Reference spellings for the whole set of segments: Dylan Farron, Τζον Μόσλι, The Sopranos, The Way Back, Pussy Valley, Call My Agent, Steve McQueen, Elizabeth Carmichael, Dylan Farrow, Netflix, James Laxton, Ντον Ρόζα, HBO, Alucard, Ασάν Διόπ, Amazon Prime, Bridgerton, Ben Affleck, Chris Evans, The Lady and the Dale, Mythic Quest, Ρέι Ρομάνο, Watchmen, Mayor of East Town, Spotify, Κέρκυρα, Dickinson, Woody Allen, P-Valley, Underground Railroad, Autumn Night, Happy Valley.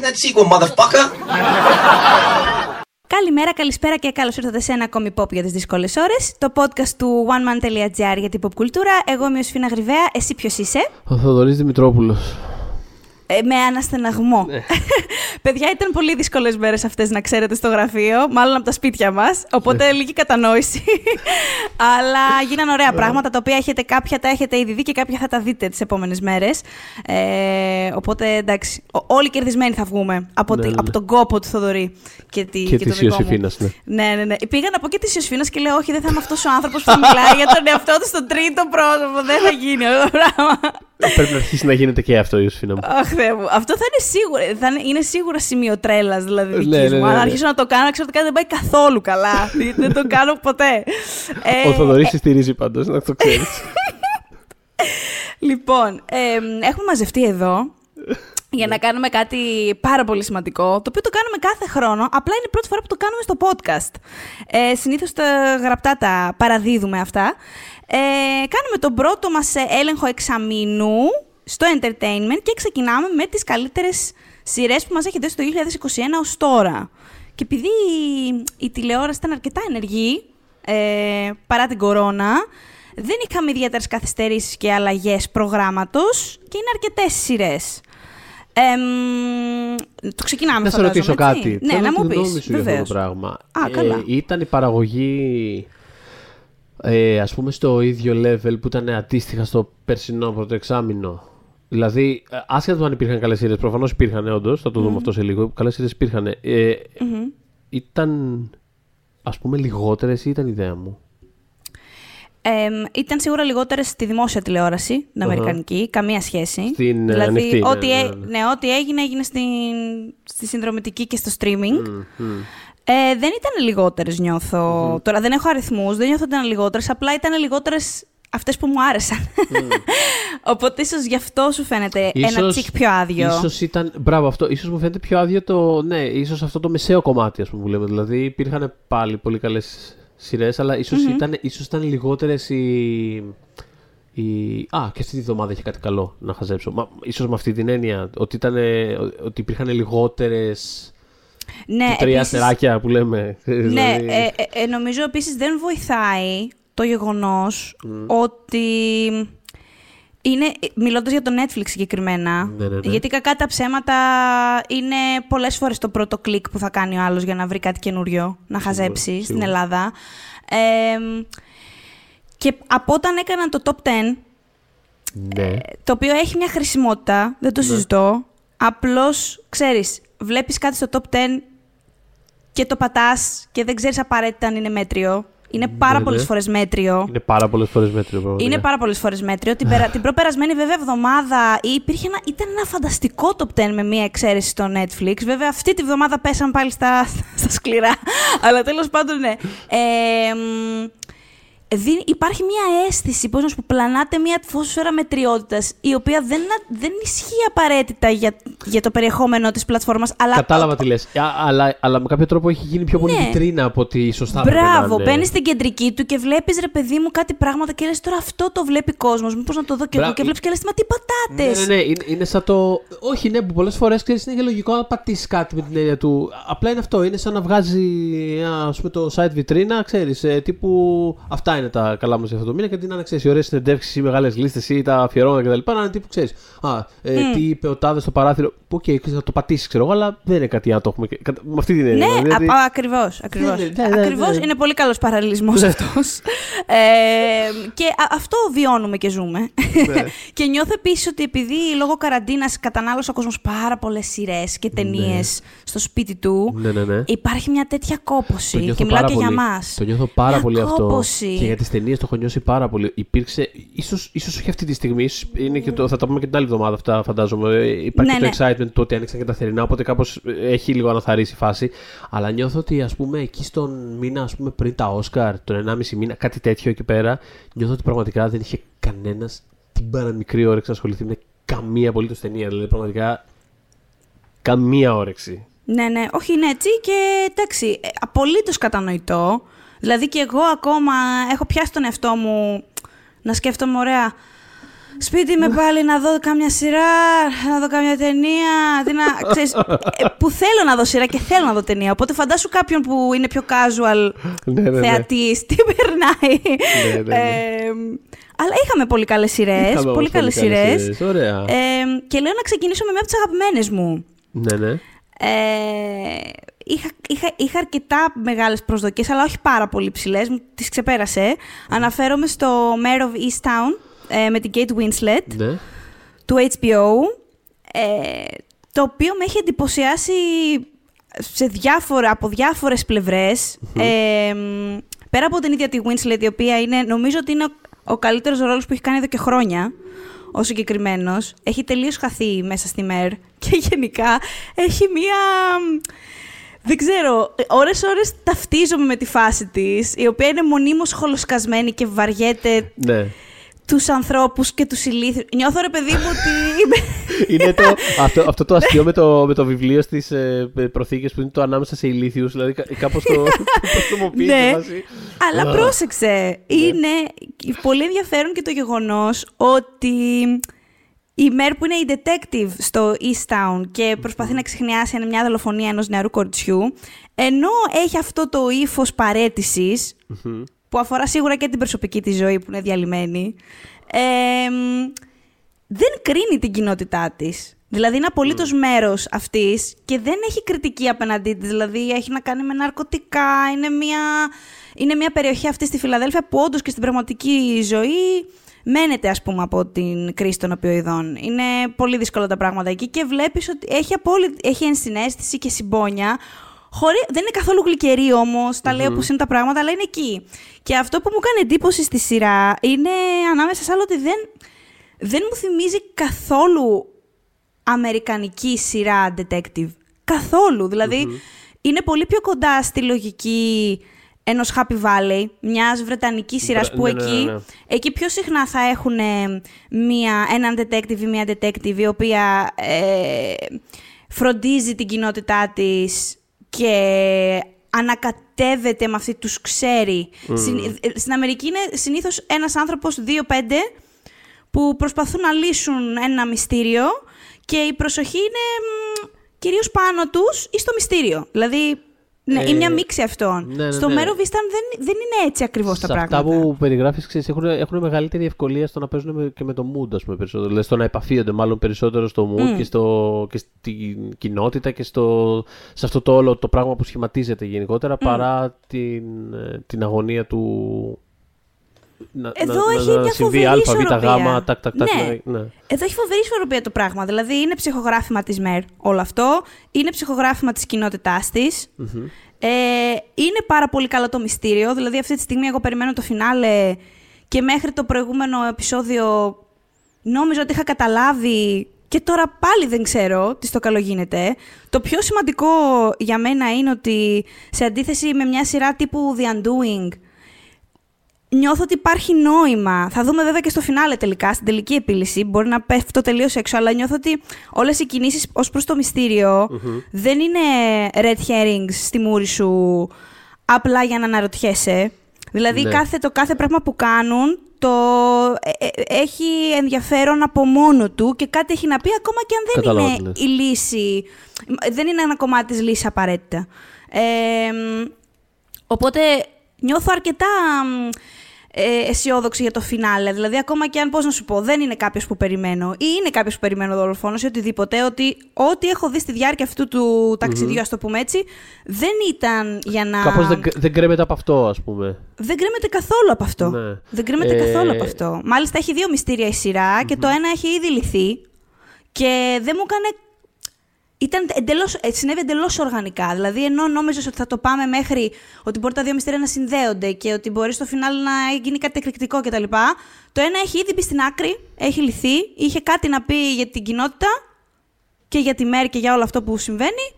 make that sequel, motherfucker! Καλημέρα, καλησπέρα και καλώς ήρθατε σε ένα ακόμη pop για τις δύσκολες ώρες. Το podcast του oneman.gr για την pop κουλτούρα. Εγώ είμαι η Ωσφήνα Γριβέα. Εσύ ποιος είσαι? Ο Θεοδωρής Δημητρόπουλος. Με αναστεναγμό. Ναι. Παιδιά, ήταν πολύ δύσκολες μέρες αυτές, να ξέρετε, στο γραφείο, μάλλον από τα σπίτια μας. Οπότε λίγη κατανόηση. Αλλά γίναν ωραία πράγματα, τα οποία έχετε, κάποια τα έχετε ήδη δει και κάποια θα τα δείτε τις επόμενες μέρες. Οπότε εντάξει, όλοι κερδισμένοι θα βγούμε από, ναι, από τον κόπο του Θοδωρή και τη Ιωσήφινας. Ναι. Πήγαν από και τη Ιωσήφινα και λέω: όχι, δεν θα είμαι αυτός ο άνθρωπος που μιλάει για τον εαυτό του στον τρίτο πρόσωπο. Δεν θα γίνει αυτό το πράγμα. Πρέπει να αρχίσει να γίνεται και αυτό, Ιωσήφινα μου. Αχ, Θεέ μου. Αυτό θα είναι σίγουρα, σημείο τρέλας, δηλαδή, δικής μου. Αν αρχίσω να το κάνω, ξέρω ότι κάτι δεν πάει καθόλου καλά. Δεν το κάνω ποτέ. Ο Θοδωρής σε στηρίζει πάντως, να το ξέρεις. Λοιπόν, έχουμε μαζευτεί εδώ για να κάνουμε κάτι πάρα πολύ σημαντικό, το οποίο το κάνουμε κάθε χρόνο, απλά είναι η πρώτη φορά που το κάνουμε στο podcast. Συνήθως τα γραπτά τα παραδίδουμε αυτά. Κάνουμε τον πρώτο μας έλεγχο εξαμήνου στο entertainment και ξεκινάμε με τις καλύτερες σειρές που μας έχει δώσει το 2021 ως τώρα. Και επειδή η τηλεόραση ήταν αρκετά ενεργή, παρά την κορώνα, δεν είχαμε ιδιαίτερες καθυστερήσεις και αλλαγές προγράμματος και είναι αρκετές σειρές. Το ξεκινάμε, να σε ρωτήσω κάτι. Ναι, να μου πεις. Βεβαίως. Ήταν η παραγωγή, ας πούμε, στο ίδιο level που ήταν αντίστοιχα στο περσινό πρωτοεξάμηνο? Δηλαδή, άσχετα του αν υπήρχαν καλές σειρές, προφανώς υπήρχαν, όντως, θα το δούμε αυτό σε λίγο. Καλές σειρές υπήρχαν. Ήταν, ας πούμε, λιγότερες ή ήταν ιδέα μου? Ήταν σίγουρα λιγότερες στη δημόσια τηλεόραση, την αμερικανική, καμία σχέση. Στην ανοιχτή, ό,τι έγινε στη συνδρομητική και στο streaming. Δεν ήταν λιγότερες, νιώθω. Τώρα δεν έχω αριθμούς, δεν νιώθω ότι ήταν λιγότερες, απλά ήταν λιγότερες αυτές που μου άρεσαν. Οπότε ίσως γι' αυτό σου φαίνεται ένα τσικ πιο άδειο. Ίσως ήταν. Μπράβο, αυτό. Ίσως μου φαίνεται πιο άδειο το. Ναι, ίσως αυτό το μεσαίο κομμάτι, ας πούμε, που λέμε. Δηλαδή υπήρχαν πάλι πολύ καλές σειρές, αλλά ίσως ήταν λιγότερες και αυτή τη βδομάδα είχε κάτι καλό να χαζέψω. Μα, ίσως με αυτή την έννοια. Ότι υπήρχαν λιγότερες. Ναι, τρία αστεράκια που λέμε. Ναι, νομίζω επίσης δεν βοηθάει το γεγονός ότι είναι, μιλώντας για το Netflix συγκεκριμένα, γιατί κακά τα ψέματα είναι πολλές φορές το πρώτο κλικ που θα κάνει ο άλλος για να βρει κάτι καινούριο, να χαζέψει στην Ελλάδα. Και από όταν έκαναν το Top 10, το οποίο έχει μια χρησιμότητα, δεν το συζητώ, απλώς, ξέρεις, βλέπεις κάτι στο Top 10 και το πατάς και δεν ξέρεις απαραίτητα αν είναι μέτριο. Είναι πάρα πολλές φορές μέτριο. Είναι πάρα πολλές φορές μέτριο, πραγματικά. Είναι πάρα πολλές φορές μέτριο. Την προπερασμένη, βέβαια, εβδομάδα ήταν ένα φανταστικό top 10 με μία εξαίρεση στο Netflix. Βέβαια, αυτή τη βδομάδα πέσαν πάλι στα σκληρά. Αλλά τέλος πάντων, ναι. Υπάρχει μία αίσθηση, πώς να σου πω, πλανάται μία ατμόσφαιρα μετριότητας, η οποία δεν ισχύει απαραίτητα για το περιεχόμενο της πλατφόρμας. Κατάλαβα τι λες. Αλλά με κάποιο τρόπο έχει γίνει πιο πολύ βιτρίνα από ότι σωστά θα περνάνε. Μπράβο, μπαίνεις στην κεντρική του και βλέπεις, ρε παιδί μου, κάτι πράγματα και λες, τώρα αυτό το βλέπει κόσμος. Μήπως να το δω και εγώ. Και βλέπεις και λες, μα τι πατάτες. Ναι, είναι σαν το. Όχι, ναι, που πολλές φορές ξέρεις, είναι λογικό να πατήσεις κάτι με την έννοια του. Απλά είναι αυτό. Είναι σαν να βγάζει, ας πούμε, το site βιτρίνα, ξέρεις, τύπου αυτά είναι τα καλά μας για αυτό το μήνα και αντί να είναι, ξέρεις, οι ωραίες συνεντεύξεις ή μεγάλες λίστες ή τα αφιερώματα κτλ. Να είναι τύπου, ξέρεις, τι είπε ο τάδε στο παράθυρο. Που okay, θα το πατήσεις, ξέρω εγώ, αλλά δεν είναι κάτι αν το έχουμε. Με αυτή την έννοια. Ναι, δηλαδή, ακριβώς. Είναι πολύ καλός παραλληλισμός αυτός. Και αυτό βιώνουμε και ζούμε. Ναι. Και νιώθω επίσης ότι επειδή λόγω καραντίνας κατανάλωσε ο κόσμος πάρα πολλές σειρές και ταινίες στο σπίτι του, υπάρχει μια τέτοια κόπωση. Και μιλάω και για μας. Το νιώθω πάρα πολύ αυτό. Και για τις ταινίες το έχω νιώσει πάρα πολύ. Υπήρξε, ίσως όχι αυτή τη στιγμή, είναι και θα τα πούμε και την άλλη εβδομάδα αυτά, φαντάζομαι. Υπάρχει το excitement του ότι άνοιξαν και τα θερινά, οπότε κάπως έχει λίγο αναθαρρήσει η φάση. Αλλά νιώθω ότι, ας πούμε, εκεί στον μήνα, ας πούμε, πριν τα Όσκαρ, τον 1,5 μήνα, κάτι τέτοιο εκεί πέρα, νιώθω ότι πραγματικά δεν είχε κανένας την παραμικρή όρεξη να ασχοληθεί με καμία απολύτως ταινία. Δηλαδή, πραγματικά καμία όρεξη. Ναι, όχι, είναι έτσι και εντάξει, απολύτως κατανοητό. Δηλαδή και εγώ ακόμα έχω πιάσει τον εαυτό μου να σκέφτομαι, ωραία, σπίτι με πάλι να δω κάμια σειρά, να δω κάμια ταινία. Ξέρεις, που θέλω να δω σειρά και θέλω να δω ταινία. Οπότε φαντάσου κάποιον που είναι πιο casual θεατής, τι περνάει. Αλλά είχαμε πολύ καλές σειρές. Πολύ καλές σειρές. Και λέω να ξεκινήσω με μια από τις αγαπημένες μου. Ναι, ναι. Είχα αρκετά μεγάλες προσδοκίες, αλλά όχι πάρα πολύ ψηλές. Τις ξεπέρασε. Αναφέρομαι στο Mayor of East Town με την Kate Winslet, ναι, του HBO, το οποίο με έχει εντυπωσιάσει από διάφορες πλευρές. Mm-hmm. Πέρα από την ίδια τη Winslet, η οποία είναι, νομίζω ότι είναι ο καλύτερος ρόλος που έχει κάνει εδώ και χρόνια, ο συγκεκριμένος. Έχει τελείως χαθεί μέσα στη μέρ και γενικά έχει μία... Δεν ξέρω, ώρες-ώρες ταυτίζομαι με τη φάση της, η οποία είναι μονίμως χολοσκασμένη και βαριέται... Ναι. Τους ανθρώπους και τους ηλίθιους. Νιώθω, ρε παιδί μου, ότι είναι αυτό το αστείο με το βιβλίο στις προθήκες που είναι το ανάμεσα σε ηλίθιους. Δηλαδή κάπως το νομοποιείς. Ναι, αλλά πρόσεξε. Είναι πολύ ενδιαφέρον και το γεγονός ότι η Μέρ που είναι η detective στο East Town και προσπαθεί να ξεχνιάσει μια δολοφονία ενός νεαρού κοριτσιού, ενώ έχει αυτό το ύφος παραίτησης, που αφορά σίγουρα και την προσωπική της ζωή που είναι διαλυμένη, δεν κρίνει την κοινότητά της. Δηλαδή είναι απολύτως μέρος αυτής και δεν έχει κριτική απέναντί της. Δηλαδή έχει να κάνει με ναρκωτικά, είναι μια περιοχή αυτή στη Φιλαδέλφια που όντως και στην πραγματική ζωή μένεται, ας πούμε, από την κρίση των οπιοειδών. Είναι πολύ δύσκολα τα πράγματα εκεί και βλέπεις ότι έχει ενσυναίσθηση και συμπόνια. Δεν είναι καθόλου γλυκερή όμως, τα λέω όπως είναι τα πράγματα, αλλά είναι εκεί. Και αυτό που μου κάνει εντύπωση στη σειρά είναι ανάμεσα σε άλλο ότι δεν μου θυμίζει καθόλου αμερικανική σειρά detective. Καθόλου. Δηλαδή, είναι πολύ πιο κοντά στη λογική ενός Happy Valley, μιας βρετανικής σειράς που εκεί πιο συχνά θα έχουν έναν detective ή μια detective η οποία φροντίζει την κοινότητά της και ανακατεύεται με αυτή τους ξέρει. Στην Αμερική είναι συνήθως ένας άνθρωπος 2-5 που προσπαθούν να λύσουν ένα μυστήριο και η προσοχή είναι κυρίως πάνω τους ή στο μυστήριο. Δηλαδή, ναι, ή μια μίξη αυτών. Ναι, στο μέρο Βίσταν δεν είναι έτσι ακριβώς τα πράγματα. Αυτά που περιγράφεις, ξέρεις, έχουν μεγαλύτερη ευκολία στο να παίζουν και με το mood, ας πούμε, περισσότερο. Δηλαδή, στο να επαφίονται μάλλον περισσότερο στο mood και στην κοινότητα και σε αυτό το όλο το πράγμα που σχηματίζεται γενικότερα, παρά την αγωνία του... Εδώ έχει μια φοβερή ισορροπία. Εδώ έχει φοβερή ισορροπία το πράγμα. Δηλαδή είναι ψυχογράφημα της ΜΕΡ όλο αυτό. Είναι ψυχογράφημα της κοινότητάς της. Είναι πάρα πολύ καλό το μυστήριο. Δηλαδή αυτή τη στιγμή εγώ περιμένω το φινάλε και μέχρι το προηγούμενο επεισόδιο νόμιζα ότι είχα καταλάβει και τώρα πάλι δεν ξέρω τι στο καλό γίνεται. Το πιο σημαντικό για μένα είναι ότι σε αντίθεση με μια σειρά τύπου The Undoing, νιώθω ότι υπάρχει νόημα. Θα δούμε βέβαια και στο φινάλε τελικά, στην τελική επίλυση. Μπορεί να πέφτω τελείως έξω, αλλά νιώθω ότι όλες οι κινήσεις ως προς το μυστήριο δεν είναι red herrings στη μούρη σου απλά για να αναρωτιέσαι. Δηλαδή κάθε πράγμα που κάνουν έχει ενδιαφέρον από μόνο του και κάτι έχει να πει ακόμα και αν δεν είναι η λύση. Δεν είναι ένα κομμάτι της λύσης απαραίτητα. Οπότε... Νιώθω αρκετά αισιόδοξη για το φινάλε. Δηλαδή, ακόμα και αν, πώς να σου πω, δεν είναι κάποιος που περιμένω ή είναι κάποιος που περιμένω δολοφόνος ή οτιδήποτε, ότι ό,τι έχω δει στη διάρκεια αυτού του ταξιδιού, ας το πούμε έτσι, δεν ήταν για να... Κάπως δεν κρέμεται από αυτό, ας πούμε. Δεν κρέμεται καθόλου από αυτό. Ναι. Δεν κρέμεται καθόλου από αυτό. Μάλιστα, έχει δύο μυστήρια η σειρά και το ένα έχει ήδη λυθεί και δεν μου έκανε... Συνέβη εντελώς οργανικά. Δηλαδή, ενώ νόμιζες ότι θα το πάμε μέχρι ότι μπορεί τα δύο μυστήρια να συνδέονται και ότι μπορεί στο φινάλι να γίνει κάτι εκρηκτικό κτλ. Το ένα έχει ήδη μπει στην άκρη, έχει λυθεί, είχε κάτι να πει για την κοινότητα και για τη μέρη και για όλο αυτό που συμβαίνει.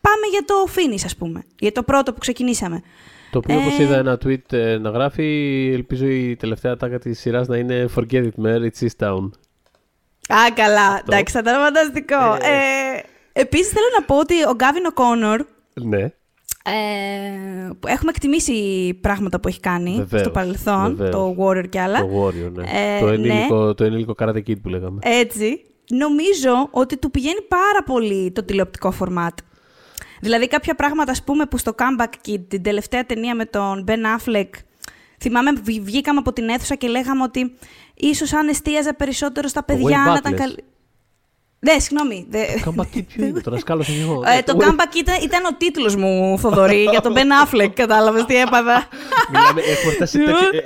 Πάμε για το finish, ας πούμε. Για το πρώτο που ξεκινήσαμε. Το οποίο, όπως είδα ένα tweet να γράφει, ελπίζω η τελευταία τάκα της σειράς να είναι Forget it, Mare, it's East Town. Α, καλά. Αυτό. Εντάξει, θα ήταν φανταστικό. Επίσης, θέλω να πω ότι ο Γκάβιν O'Κόνορ Έχουμε εκτιμήσει πράγματα που έχει κάνει, βεβαίως, στο παρελθόν, βεβαίως, το Warrior και άλλα. Το Warrior, ναι. Το ενήλικο Karate Kid που λέγαμε. Έτσι. Νομίζω ότι του πηγαίνει πάρα πολύ το τηλεοπτικό format. Δηλαδή κάποια πράγματα, ας πούμε, που στο Comeback Kid, την τελευταία ταινία με τον Ben Affleck, θυμάμαι βγήκαμε από την αίθουσα και λέγαμε ότι ίσως αν εστίαζα περισσότερο στα παιδιά να ήταν καλύτερα. Ναι, συγγνώμη. Το Comeback Kid ποιο είναι, το δασκάλωσα εγώ. Το Comeback Kid ήταν ο τίτλος μου, Θοδωρή, για τον Ben Affleck, κατάλαβες τι έπαθα.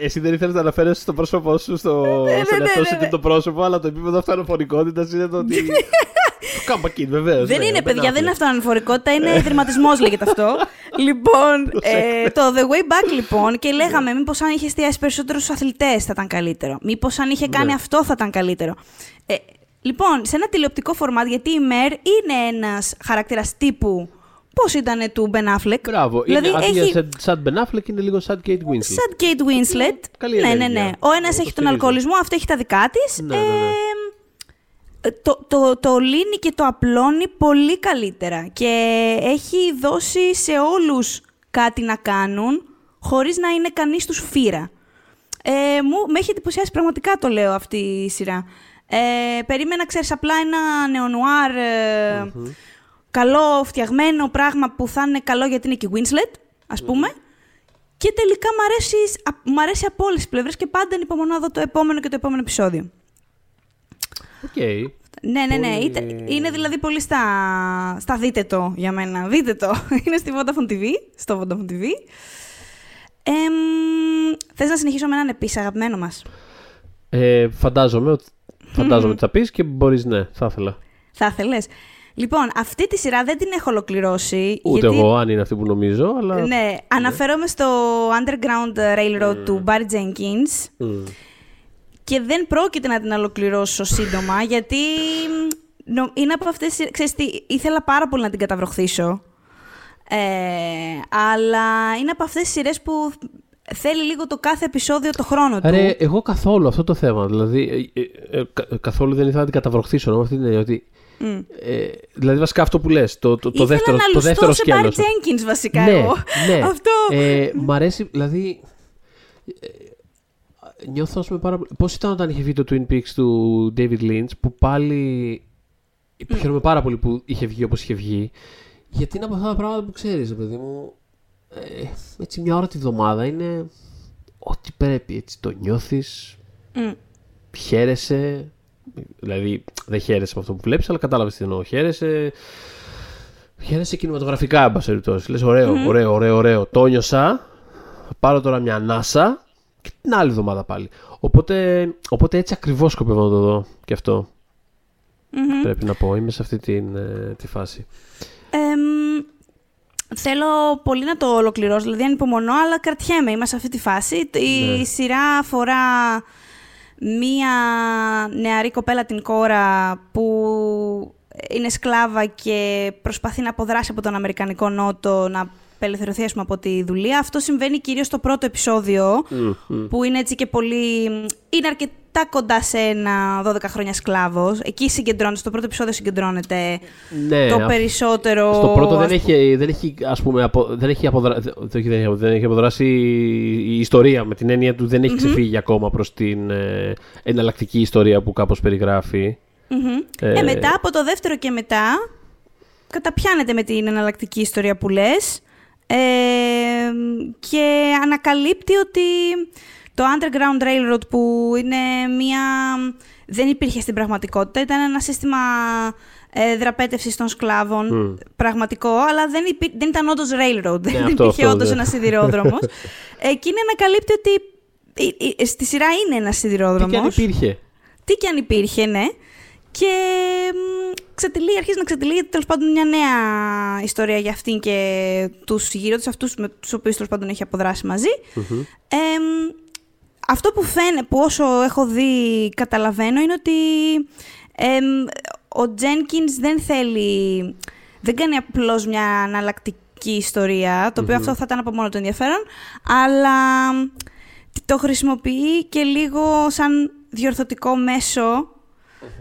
Εσύ δεν ήθελες να αναφέρεσαι στο πρόσωπό σου, στον εαυτό σου το πρόσωπο, αλλά το επίπεδο αυτοαναφορικότητας είναι το ότι... Το Comeback Kid, βεβαίως. Δεν είναι, παιδιά, δεν είναι αυτοαναφορικότητα, είναι ιδρυματισμός, λέγεται αυτό. Λοιπόν, το The Way Back, λοιπόν, και λέγαμε μήπως αν είχε εστιάσει περισσότερο στους αθλητές θα ήταν καλύτερο. Μήπως αν είχε κάνει αυτό θα ήταν καλύτερο. Λοιπόν, σε ένα τηλεοπτικό format, γιατί η Μέρ είναι ένας χαρακτήρας τύπου πώς ήτανε του Ben Affleck. Μπράβο, δηλαδή είναι σαν Ben Affleck, είναι λίγο σαν Kate Winslet. Σαν Kate Winslet. Καλή ενέργεια. Ναι. Ο ένας έχει τον αλκοολισμό, αυτή έχει τα δικά της. Ναι, ναι, ναι. Το λύνει και το απλώνει πολύ καλύτερα και έχει δώσει σε όλους κάτι να κάνουν χωρίς να είναι κανείς τους φύρα. Με έχει εντυπωσιάσει πραγματικά, το λέω, αυτή η σειρά. Περίμενα, ξέρεις, απλά ένα νεονουάρ καλό φτιαγμένο πράγμα που θα είναι καλό γιατί είναι και η Winslet, ας πούμε. Και τελικά μ' αρέσει από όλες τις πλευρές και πάντα ανυπομονώ να δω το επόμενο και το επόμενο επεισόδιο. Okay. Ναι. Είναι δηλαδή πολύ στα δείτε το για μένα. Δείτε το. Είναι στη Vodafone TV, στο Vodafone TV. Θες να συνεχίσω με έναν επίσης αγαπημένο μας? Φαντάζομαι ότι θα πεις και μπορείς, ναι, θα ήθελα. Θα ήθελες. Λοιπόν, αυτή τη σειρά δεν την έχω ολοκληρώσει. Ούτε γιατί... εγώ, αν είναι αυτή που νομίζω, αλλά... Ναι, αναφέρομαι στο Underground Railroad του Barry Jenkins και δεν πρόκειται να την ολοκληρώσω σύντομα, γιατί είναι από αυτές... Ξέρεις τι, ήθελα πάρα πολύ να την καταβροχθήσω, αλλά είναι από αυτές τις σειρές που... Θέλει λίγο το κάθε επεισόδιο το χρόνο του. Εγώ καθόλου αυτό το θέμα. Δηλαδή, καθόλου δεν ήθελα να την καταβροχθήσω. Όμως αυτή την έννοια ότι. Δηλαδή, βασικά αυτό που λες. Το δεύτερο σκέλος. Ήθελα να λουστώ σε Barry Jenkins, βασικά. Ναι, εγώ. Ναι. Αυτό. Μ' αρέσει, δηλαδή. Νιώθω, ας πούμε, πάρα πολύ. Πώς ήταν όταν είχε βγει το Twin Peaks του David Lynch, που πάλι. Χαίρομαι πάρα πολύ που είχε βγει όπως είχε βγει. Γιατί είναι από αυτά τα πράγματα που ξέρεις, παιδί μου. Έτσι μια ώρα τη βδομάδα είναι ό,τι πρέπει, έτσι το νιώθεις, χαίρεσαι, δηλαδή δεν χαίρεσαι με αυτό που βλέπεις, αλλά κατάλαβες τι εννοώ, χαίρεσαι κινηματογραφικά, εν πάση περιπτώσει, λες ωραίο, το νιώσα, θα πάρω τώρα μια ανάσα και την άλλη βδομάδα πάλι, οπότε έτσι ακριβώς σκοπεύω να το δω και αυτό, πρέπει να πω, είμαι σε αυτή τη φάση. Θέλω πολύ να το ολοκληρώσω, δηλαδή ανυπομονώ, αλλά κρατιέμαι. Είμαστε σε αυτή τη φάση. Ναι. Η σειρά αφορά μία νεαρή κοπέλα, την κόρα, που είναι σκλάβα και προσπαθεί να αποδράσει από τον Αμερικανικό Νότο, να απελευθερωθεί, ας πούμε, από τη δουλεία. Αυτό συμβαίνει κυρίως στο πρώτο επεισόδιο, που είναι έτσι και πολύ... Είναι αρκετά κοντά σε ένα 12 χρόνια σκλάβος. Εκεί συγκεντρώνεται, στο πρώτο επεισόδιο συγκεντρώνεται, ναι, το περισσότερο... Στο πρώτο δεν έχει αποδράσει η ιστορία, με την έννοια του δεν έχει ξεφύγει ακόμα προς την εναλλακτική ιστορία που κάπως περιγράφει. Μετά, από το δεύτερο και μετά, καταπιάνεται με την εναλλακτική ιστορία που λες, και ανακαλύπτει ότι το Underground Railroad, που είναι δεν υπήρχε στην πραγματικότητα, ήταν ένα σύστημα δραπέτευσης των σκλάβων, πραγματικό, αλλά δεν ήταν όντως railroad, δεν υπήρχε όντως ένα σιδηρόδρομος. Εκείνη ανακαλύπτει ότι στη σειρά είναι ένα σιδηρόδρομος. Τι κι αν υπήρχε, ναι. Και αρχίζει να ξετυλίγεται, τέλος πάντων, μια νέα ιστορία για αυτήν και τους γύρω τους, αυτούς με τους οποίους τέλος πάντων έχει αποδράσει μαζί. Αυτό που φαίνεται, που όσο έχω δει καταλαβαίνω, είναι ότι ο Jenkins δεν κάνει απλώς μια αναλλακτική ιστορία, το οποίο αυτό θα ήταν από μόνο το ενδιαφέρον, αλλά το χρησιμοποιεί και λίγο σαν διορθωτικό μέσο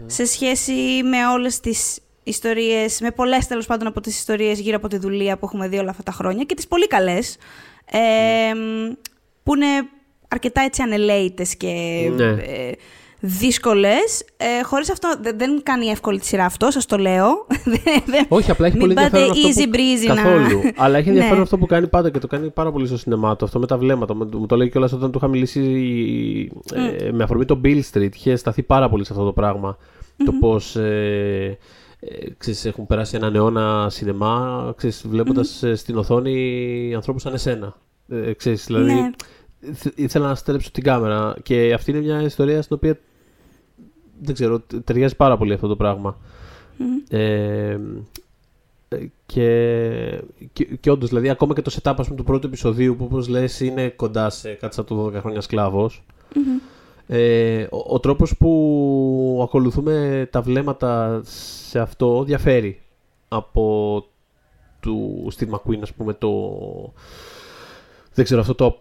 σε σχέση με όλες τις ιστορίες, με πολλές τέλος πάντων από τις ιστορίες γύρω από τη δουλεία που έχουμε δει όλα αυτά τα χρόνια και τις πολύ καλές, που είναι αρκετά έτσι ανελαίτες και δύσκολες. Χωρίς αυτό δεν κάνει εύκολη τη σειρά αυτό, σας το λέω. Όχι, απλά έχει πολύ ενδιαφέρον αυτό που... Καθόλου. Αλλά έχει ενδιαφέρον αυτό που κάνει πάντα και το κάνει πάρα πολύ στο σινεμά του. Αυτό με τα βλέμματα. Μου το λέει κιόλας όταν του είχα μιλήσει με αφορμή το Bill Street. Είχε σταθεί πάρα πολύ σε αυτό το πράγμα. Το πώς... ξέρεις, έχουν περάσει έναν αιώνα σινεμά, ξέρεις, βλέποντας στην οθόνη ανθρώπους σαν εσένα. Ξέρεις, δηλαδή... Ναι. Ήθελα να στρέψω την κάμερα και αυτή είναι μια ιστορία στην οποία δεν ξέρω, ταιριάζει πάρα πολύ αυτό το πράγμα. Και όντως, δηλαδή, ακόμα και το setup ας πούμε, του πρώτου επεισοδίου που όπως λες είναι κοντά σε κάτι σαν το 12 χρόνια σκλάβος. Ο τρόπος που ακολουθούμε τα βλέμματα σε αυτό διαφέρει από του Steve McQueen, ας πούμε, το... Δεν ξέρω, αυτό το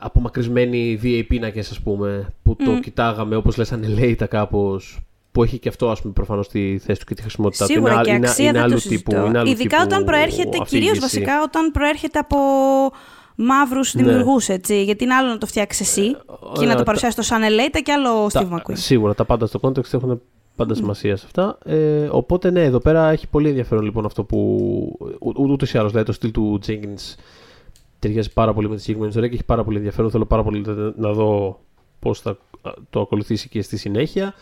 απομακρυσμένοι VA πίνακες, ας πούμε, που το κοιτάγαμε, όπως λες, ανελέητα κάπως, που έχει και αυτό, ας πούμε, προφανώς τη θέση του και τη χρησιμότητά του. Σίγουρα, και αξία είναι άλλου τύπου. Ειδικά τύπου όταν προέρχεται, κυρίως βασικά, όταν προέρχεται από μαύρους δημιουργούς, έτσι. Γιατί είναι άλλο να το φτιάξεις εσύ και να το παρουσιάσεις το σαν ελέητα και άλλο στίγμα. Σίγουρα, τα πάντα στο context έχουν πάντα σημασία σε αυτά. Οπότε, ναι, εδώ πέρα έχει πολύ ενδιαφέρον λοιπόν αυτό που. Ούτως ή άλλως, δηλαδή το στυλ του Jenkins ταιριάζει πάρα πολύ με τη συγκεκριμένη ιστορία και έχει πάρα πολύ ενδιαφέρον. Θέλω πάρα πολύ να δω πώς θα το ακολουθήσει και στη συνέχεια.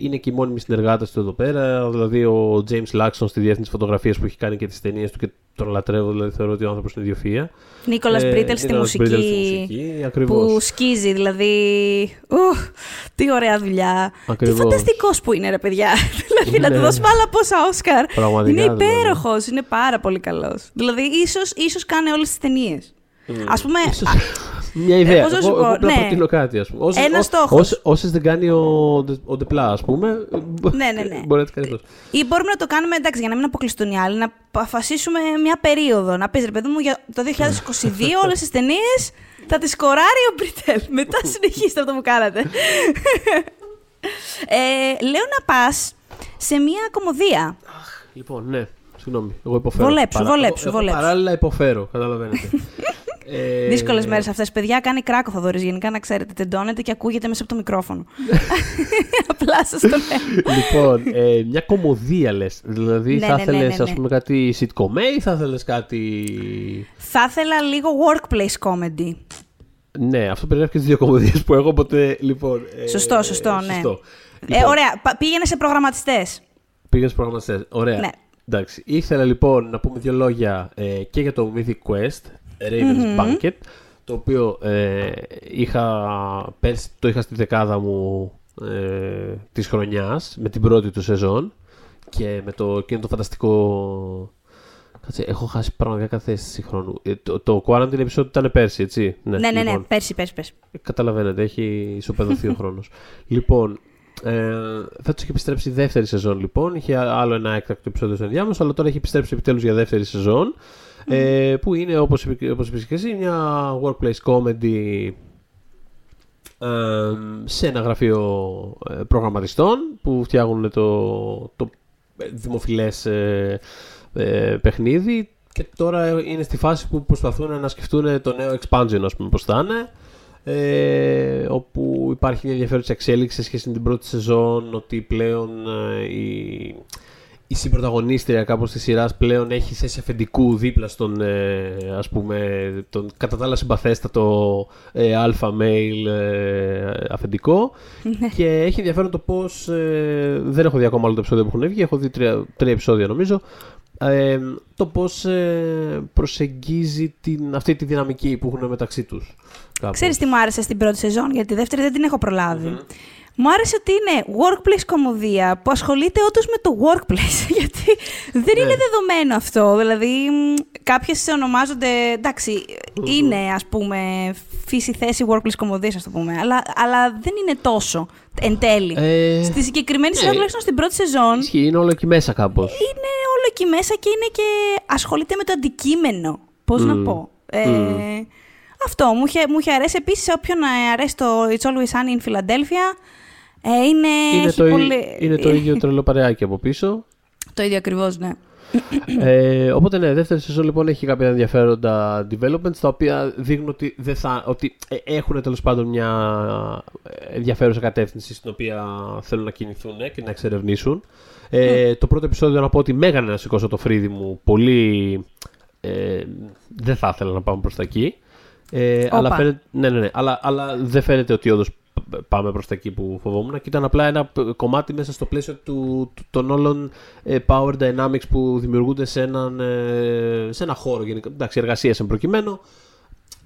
Είναι και οι μόνιμοι συνεργάτες του εδώ πέρα. Δηλαδή, ο James Laxton στη διεύθυνση φωτογραφίας που έχει κάνει και τις ταινίες του και τον λατρεύω. Δηλαδή, θεωρώ ότι ο άνθρωπος είναι ιδιοφυΐα. Nicholas Britell στη μουσική. Ακριβώς. Που σκίζει, δηλαδή. Τι ωραία δουλειά. Ακριβώς. Τι φανταστικός που είναι, ρε παιδιά. Δηλαδή, να του δώσουμε άλλα πόσα Όσκαρ. Είναι υπέροχος, είναι πάρα πολύ καλός. Δηλαδή, ίσως κάνει όλες τις ταινίες. Ας πούμε. Μια ιδέα. Εγώ προτείνω κάτι, ας πούμε. Ένα στόχο. Όσες δεν κάνει ο Ντεπλά, ας πούμε. Ναι. Μπορεί να το κάνει. Ή μπορούμε να το κάνουμε, εντάξει, για να μην αποκλειστούν οι άλλοι, να αποφασίσουμε μια περίοδο. Να πεις, ρε παιδί μου, για το 2022 όλες τις ταινίες θα τις σκοράρει ο Μπριτέλ. Μετά συνεχίστε αυτό που κάνατε. Λέω να πας σε μια κομμωδία. Λοιπόν, ναι. Συγγνώμη, εγώ υποφέρω. Βολέψου. Παράλληλα υποφέρω, καταλαβαίνετε. Δύσκολες μέρες αυτές, παιδιά. Κάνει κράκο Θοδωρής, γενικά να ξέρετε. Τεντώνεται και ακούγεται μέσα από το μικρόφωνο. Απλά σας το λέω. Λοιπόν, μια κομμωδία λες. Δηλαδή, θα ήθελες, ας πούμε, κάτι sitcom ή θα ήθελες κάτι. Θα ήθελα λίγο workplace comedy. Ναι, αυτό περιγράφει και τις δύο κομμωδίες που έχω, οπότε. Λοιπόν, σωστό, ναι. Ωραία, πήγαινε σε προγραμματιστές. Ωραία. Ναι. Εντάξει, ήθελα λοιπόν να πούμε δύο λόγια και για το Mythic Quest, Raven's Banquet, το οποίο πέρσι το είχα στη δεκάδα μου της χρονιάς, με την πρώτη του σεζόν και με το φανταστικό... Κάτσε, έχω χάσει πραγματικά κάθε αίσθηση χρόνου. Το quarantine episode ήταν πέρσι, έτσι. Ναι, λοιπόν, πέρσι. Καταλαβαίνετε, έχει ισοπεδωθεί ο χρόνος. Λοιπόν... Φέτος έχει επιστρέψει η δεύτερη σεζόν, λοιπόν. Είχε άλλο ένα έκτακτο επεισόδιο στο ενδιάμεσο, αλλά τώρα έχει επιστρέψει επιτέλους για δεύτερη σεζόν. Που είναι, όπως είπες και εσύ, μια workplace comedy σε ένα γραφείο προγραμματιστών που φτιάχνουν το δημοφιλές παιχνίδι. Και τώρα είναι στη φάση που προσπαθούν να σκεφτούν το νέο expansion, ας πούμε, πώς θα είναι. Όπου υπάρχει μια ενδιαφέρουσα εξέλιξη σε σχέση με την πρώτη σεζόν, ότι πλέον η συμπρωταγωνίστρια κάπως της σειράς πλέον έχει θέση αφεντικού δίπλα στον, ας πούμε, τον κατά τα άλλα συμπαθέστατο alpha male αφεντικό. Και έχει ενδιαφέρον το πώς, δεν έχω δει ακόμα όλο το επεισόδιο που έχουν βγει, έχω δει τρία επεισόδια νομίζω, το πώς προσεγγίζει αυτή τη δυναμική που έχουν μεταξύ τους. Ξέρεις τι μου άρεσε στην πρώτη σεζόν, γιατί τη δεύτερη δεν την έχω προλάβει. Μου άρεσε ότι είναι workplace κομμωδία που ασχολείται όντως με το workplace, γιατί δεν είναι δεδομένο αυτό. Δηλαδή, κάποιες ονομάζονται, εντάξει, είναι ας πούμε φύση θέση workplace κομμωδίας, ας το πούμε, αλλά δεν είναι τόσο εν τέλει. Στη συγκεκριμένη σειρά, τουλάχιστον στην πρώτη σεζόν. Ισχύει, είναι όλο εκεί μέσα κάπως. Είναι όλο εκεί μέσα και είναι και ασχολείται με το αντικείμενο. Πώς να πω. Αυτό, μου είχε αρέσει. Επίσης, όποιον αρέσει το It's Always Sunny in Philadelphia, Είναι το ίδιο τρελό παρεάκι από πίσω. Το ίδιο ακριβώς, ναι. Οπότε ναι, δεύτερη σεζόν λοιπόν έχει κάποια ενδιαφέροντα developments, τα οποία δείχνουν ότι, ότι έχουν τέλος πάντων μια ενδιαφέρουσα κατεύθυνση στην οποία θέλουν να κινηθούν και να εξερευνήσουν. Το πρώτο επεισόδιο, να πω ότι μέγανε να σηκώσω το φρύδι μου. Πολύ δεν θα ήθελα να πάμε προς τα εκεί, αλλά, αλλά δεν φαίνεται ότι όντως πάμε προς τα εκεί που φοβόμουν, και ήταν απλά ένα κομμάτι μέσα στο πλαίσιο των όλων power dynamics που δημιουργούνται σε ένα χώρο γενικά, εντάξει, εργασίας εν προκειμένου.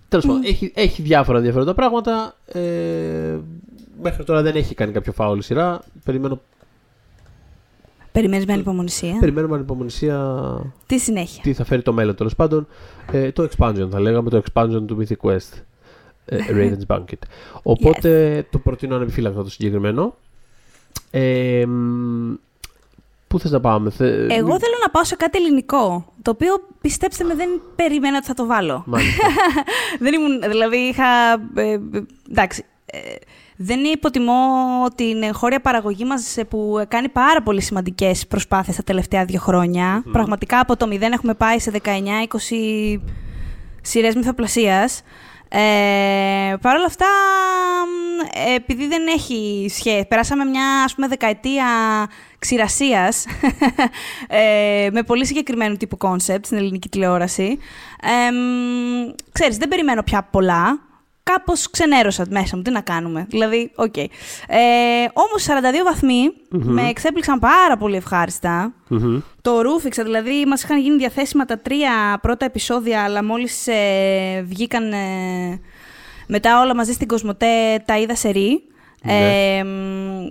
Τέλος πάντων, έχει διάφορα ενδιαφέροντα πράγματα. Μέχρι τώρα δεν έχει κάνει κάποιο φάουλ σειρά. Περιμένεις με ανυπομονησία. Περιμένουμε ανυπομονησία. Τι συνέχεια. Τι θα φέρει το μέλλον, τέλος πάντων. Το expansion, θα λέγαμε, το expansion του Mythic Quest. Raven's Banquet. Οπότε το προτείνω ανεπιφύλακτα το συγκεκριμένο. Πού θες να πάμε? Εγώ θέλω να πάω σε κάτι ελληνικό, το οποίο, πιστέψτε με, δεν περίμενα ότι θα το βάλω. Δεν ήμουν, δηλαδή είχα... εντάξει... δεν υποτιμώ την εγχώρια παραγωγή μας που κάνει πάρα πολύ σημαντικές προσπάθειες τα τελευταία 2 χρόνια. Πραγματικά από το 0 έχουμε πάει σε 19-20 σειρές μυθοπλασίας. Παρ' όλα αυτά, επειδή δεν έχει σχέση, περάσαμε μια, ας πούμε, δεκαετία ξηρασίας με πολύ συγκεκριμένο τύπου κόνσεπτ στην ελληνική τηλεόραση. Ξέρεις, δεν περιμένω πια πολλά. Κάπως ξενέρωσα μέσα μου, τι να κάνουμε. Δηλαδή, οκ. Όμως 42 βαθμοί με εξέπληξαν πάρα πολύ ευχάριστα. Το ρούφιξα, δηλαδή μας είχαν γίνει διαθέσιμα τα 3 πρώτα επεισόδια, αλλά μόλις βγήκαν μετά όλα μαζί στην Κοσμοτέ, τα είδα σε ρί.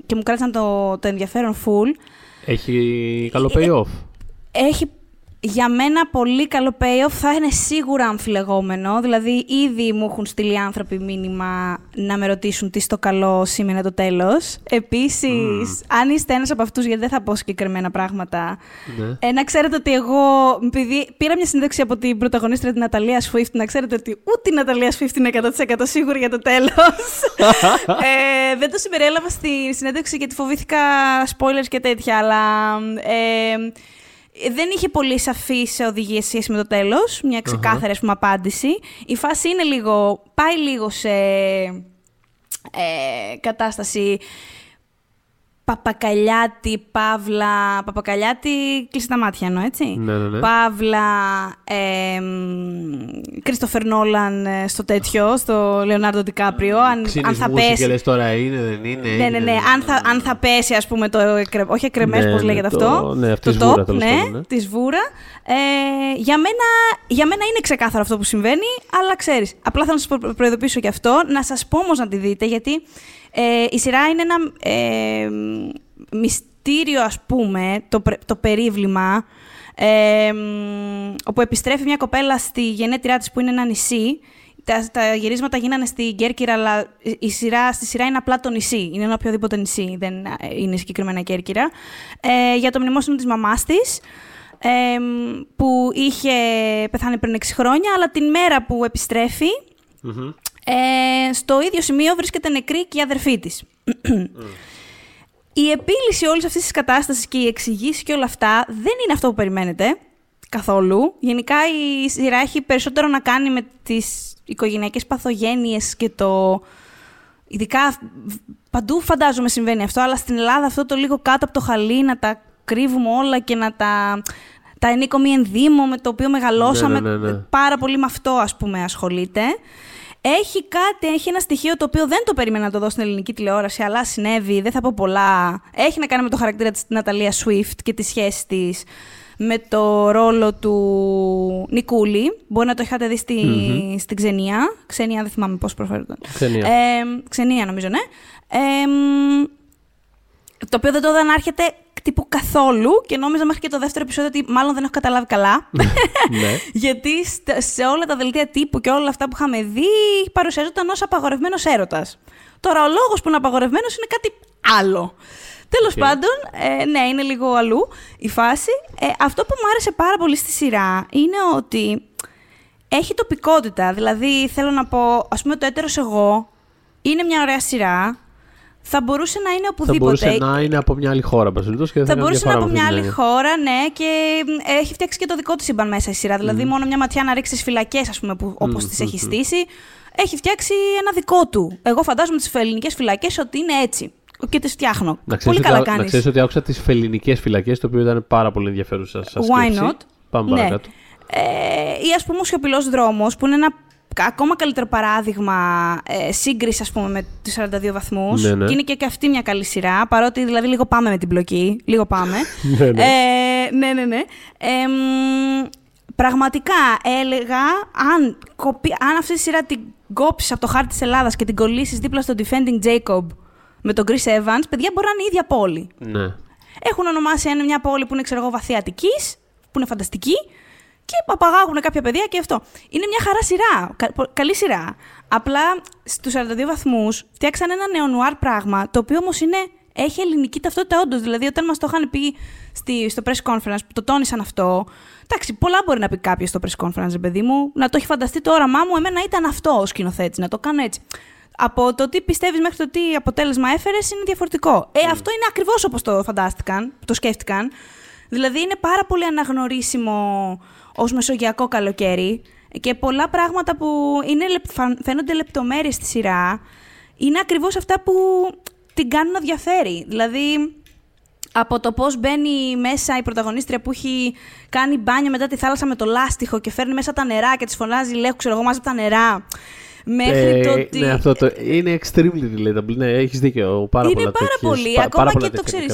Και μου κράτησαν το ενδιαφέρον full. Έχει καλό payoff. Έχει για μένα πολύ καλό payoff, θα είναι σίγουρα αμφιλεγόμενο. Δηλαδή, ήδη μου έχουν στείλει άνθρωποι μήνυμα να με ρωτήσουν τι στο καλό σήμαινε το τέλος. Επίσης, αν είστε ένας από αυτούς, γιατί δεν θα πω συγκεκριμένα πράγματα, να ξέρετε ότι εγώ, επειδή πήρα μια συνέντευξη από την πρωταγωνίστρια, την Ναταλία Σουίφτ, να ξέρετε ότι ούτε η Ναταλία Σουίφτ είναι 100% σίγουρη για το τέλος. Δεν το συμπεριέλαβα στη συνέντευξη γιατί φοβήθηκα spoilers και τέτοια, αλλά... δεν είχε πολύ σαφείς οδηγίες σχέση με το τέλος, μια ξεκάθαρη απάντηση. Η φάση είναι λίγο, πάει λίγο σε κατάσταση παπακαλιάτη, παύλα... Παπακαλιάτη, κλείσε τα μάτια εννοώ, έτσι. Ναι. Παύλα, Κρίστοφερ Νόλαν στο τέτοιο, στο Λεωνάρντο Ντικάπριο. Αν θα πέσει... Λες, τώρα είναι, δεν είναι... Ναι. Αν θα πέσει, ας πούμε, το... Όχι εκκρεμές, πώς λέγεται αυτό. Ναι, αυτή το top, ναι, της Βούρα. Για μένα είναι ξεκάθαρο αυτό που συμβαίνει, αλλά ξέρεις. Απλά θα σας προειδοποιήσω και αυτό. Να σας πω όμως να τη δείτε, γιατί... η σειρά είναι ένα μυστήριο, ας πούμε, το περίβλημα, όπου επιστρέφει μια κοπέλα στη γενέτειρά της που είναι ένα νησί. Τα γυρίσματα γίνανε στην Κέρκυρα, αλλά στη σειρά είναι απλά το νησί. Είναι ένα οποιοδήποτε νησί, δεν είναι συγκεκριμένα Κέρκυρα. Για το μνημόσυνο της μαμάς της, που είχε πεθάνει πριν 6 χρόνια, αλλά την μέρα που επιστρέφει, στο ίδιο σημείο βρίσκεται νεκρή και η αδερφή της. Η επίλυση όλης αυτής της κατάστασης και η εξηγήση και όλα αυτά δεν είναι αυτό που περιμένετε καθόλου. Γενικά η σειρά έχει περισσότερο να κάνει με τις οικογενειακές παθογένειες και το... Ειδικά παντού φαντάζομαι συμβαίνει αυτό, αλλά στην Ελλάδα αυτό το λίγο κάτω από το χαλί να τα κρύβουμε όλα και να τα ενίκομαι ενδύμω με το οποίο μεγαλώσαμε. Πάρα πολύ με αυτό, ας πούμε, ασχολείται. Έχει ένα στοιχείο το οποίο δεν το περίμενα να το δω στην ελληνική τηλεόραση, αλλά συνέβη, δεν θα πω πολλά. Έχει να κάνει με το χαρακτήρα της Ναταλία Σουίφτ και τη σχέση της με το ρόλο του Νικούλη. Μπορεί να το είχατε δει στην Ξενία. Ξενία, δεν θυμάμαι πώς προφέρονταν. Ξενία, νομίζω, ναι. Το οποίο δεν το είδα να έρχεται τύπου καθόλου και νόμιζα μέχρι και το δεύτερο επεισόδιο ότι μάλλον δεν έχω καταλάβει καλά. Γιατί σε όλα τα δελτία τύπου και όλα αυτά που είχαμε δει παρουσιαζόταν ως απαγορευμένος έρωτας. Τώρα ο λόγος που είναι απαγορευμένος είναι κάτι άλλο. Τέλος πάντων, ναι, είναι λίγο αλλού η φάση. Αυτό που μου άρεσε πάρα πολύ στη σειρά είναι ότι έχει τοπικότητα. Δηλαδή, θέλω να πω, ας πούμε, το έτερος εγώ είναι μια ωραία σειρά. Θα μπορούσε να είναι οπουδήποτε. Θα μπορούσε να είναι από μια άλλη χώρα, παρασυλλητός. Θα μπορούσε να είναι από μια άλλη χώρα, ναι, και έχει φτιάξει και το δικό της σύμπαν μέσα η σειρά. Δηλαδή, μόνο μια ματιά να ρίξει τις φυλακές, ας πούμε, όπως τις έχει στήσει. Έχει φτιάξει ένα δικό του. Εγώ φαντάζομαι τις ελληνικές φυλακές ότι είναι έτσι. Και τις φτιάχνω. Πολύ καλά κάνεις. Να ξέρεις ότι άκουσα τις ελληνικές φυλακές, το οποίο ήταν πάρα πολύ ενδιαφέρουσα σας σκέψη. Why not? Πάμε παρακάτω. Ή ας πούμε ο Σιωπηλός Δρόμος, που είναι ένα ακόμα καλύτερο παράδειγμα σύγκριση, ας πούμε, με τους 42 βαθμούς. Ναι, ναι. Και είναι και αυτή μια καλή σειρά, παρότι δηλαδή λίγο πάμε με την πλοκή. Λίγο πάμε. Πραγματικά έλεγα, αν αυτή τη σειρά την κόψεις από το χάρτη της Ελλάδας και την κολλήσεις δίπλα στο Defending Jacob με τον Chris Evans, παιδιά, μπορεί να είναι η ίδια πόλη. Ναι. Έχουν ονομάσει μια πόλη που είναι, ξέρω εγώ, βαθιά Αττικής, που είναι φανταστική. Και απαγάγουν κάποια παιδιά και αυτό. Είναι μια χαρά σειρά. Καλή σειρά. Απλά στους 42 βαθμούς φτιάξαν ένα νεονουάρ πράγμα, το οποίο όμως έχει ελληνική ταυτότητα όντως. Δηλαδή, όταν μας το είχαν πει στο press conference, που το τόνισαν αυτό. Εντάξει, πολλά μπορεί να πει κάποιος στο press conference, παιδί μου, να το έχει φανταστεί το όραμά μου. Εμένα ήταν αυτό ο σκηνοθέτης, να το κάνω έτσι. Από το τι πιστεύεις μέχρι το τι αποτέλεσμα έφερες είναι διαφορετικό. Αυτό είναι ακριβώς όπως το φαντάστηκαν, το σκέφτηκαν. Δηλαδή, είναι πάρα πολύ αναγνωρίσιμο ως μεσογειακό καλοκαίρι και πολλά πράγματα που φαίνονται λεπτομέρειες στη σειρά είναι ακριβώς αυτά που την κάνουν να διαφέρει. Δηλαδή, από το πώς μπαίνει μέσα η πρωταγωνίστρια που έχει κάνει μπάνιο μετά τη θάλασσα με το λάστιχο και φέρνει μέσα τα νερά και της φωνάζει, λέω, ξέρω εγώ, μάζευε τα νερά. Μέχρι το ότι... Ναι, αυτό το... Είναι extremely relatable. Ναι, έχεις δίκιο. Πάρα πολύ. Ακόμα και το ξέρεις.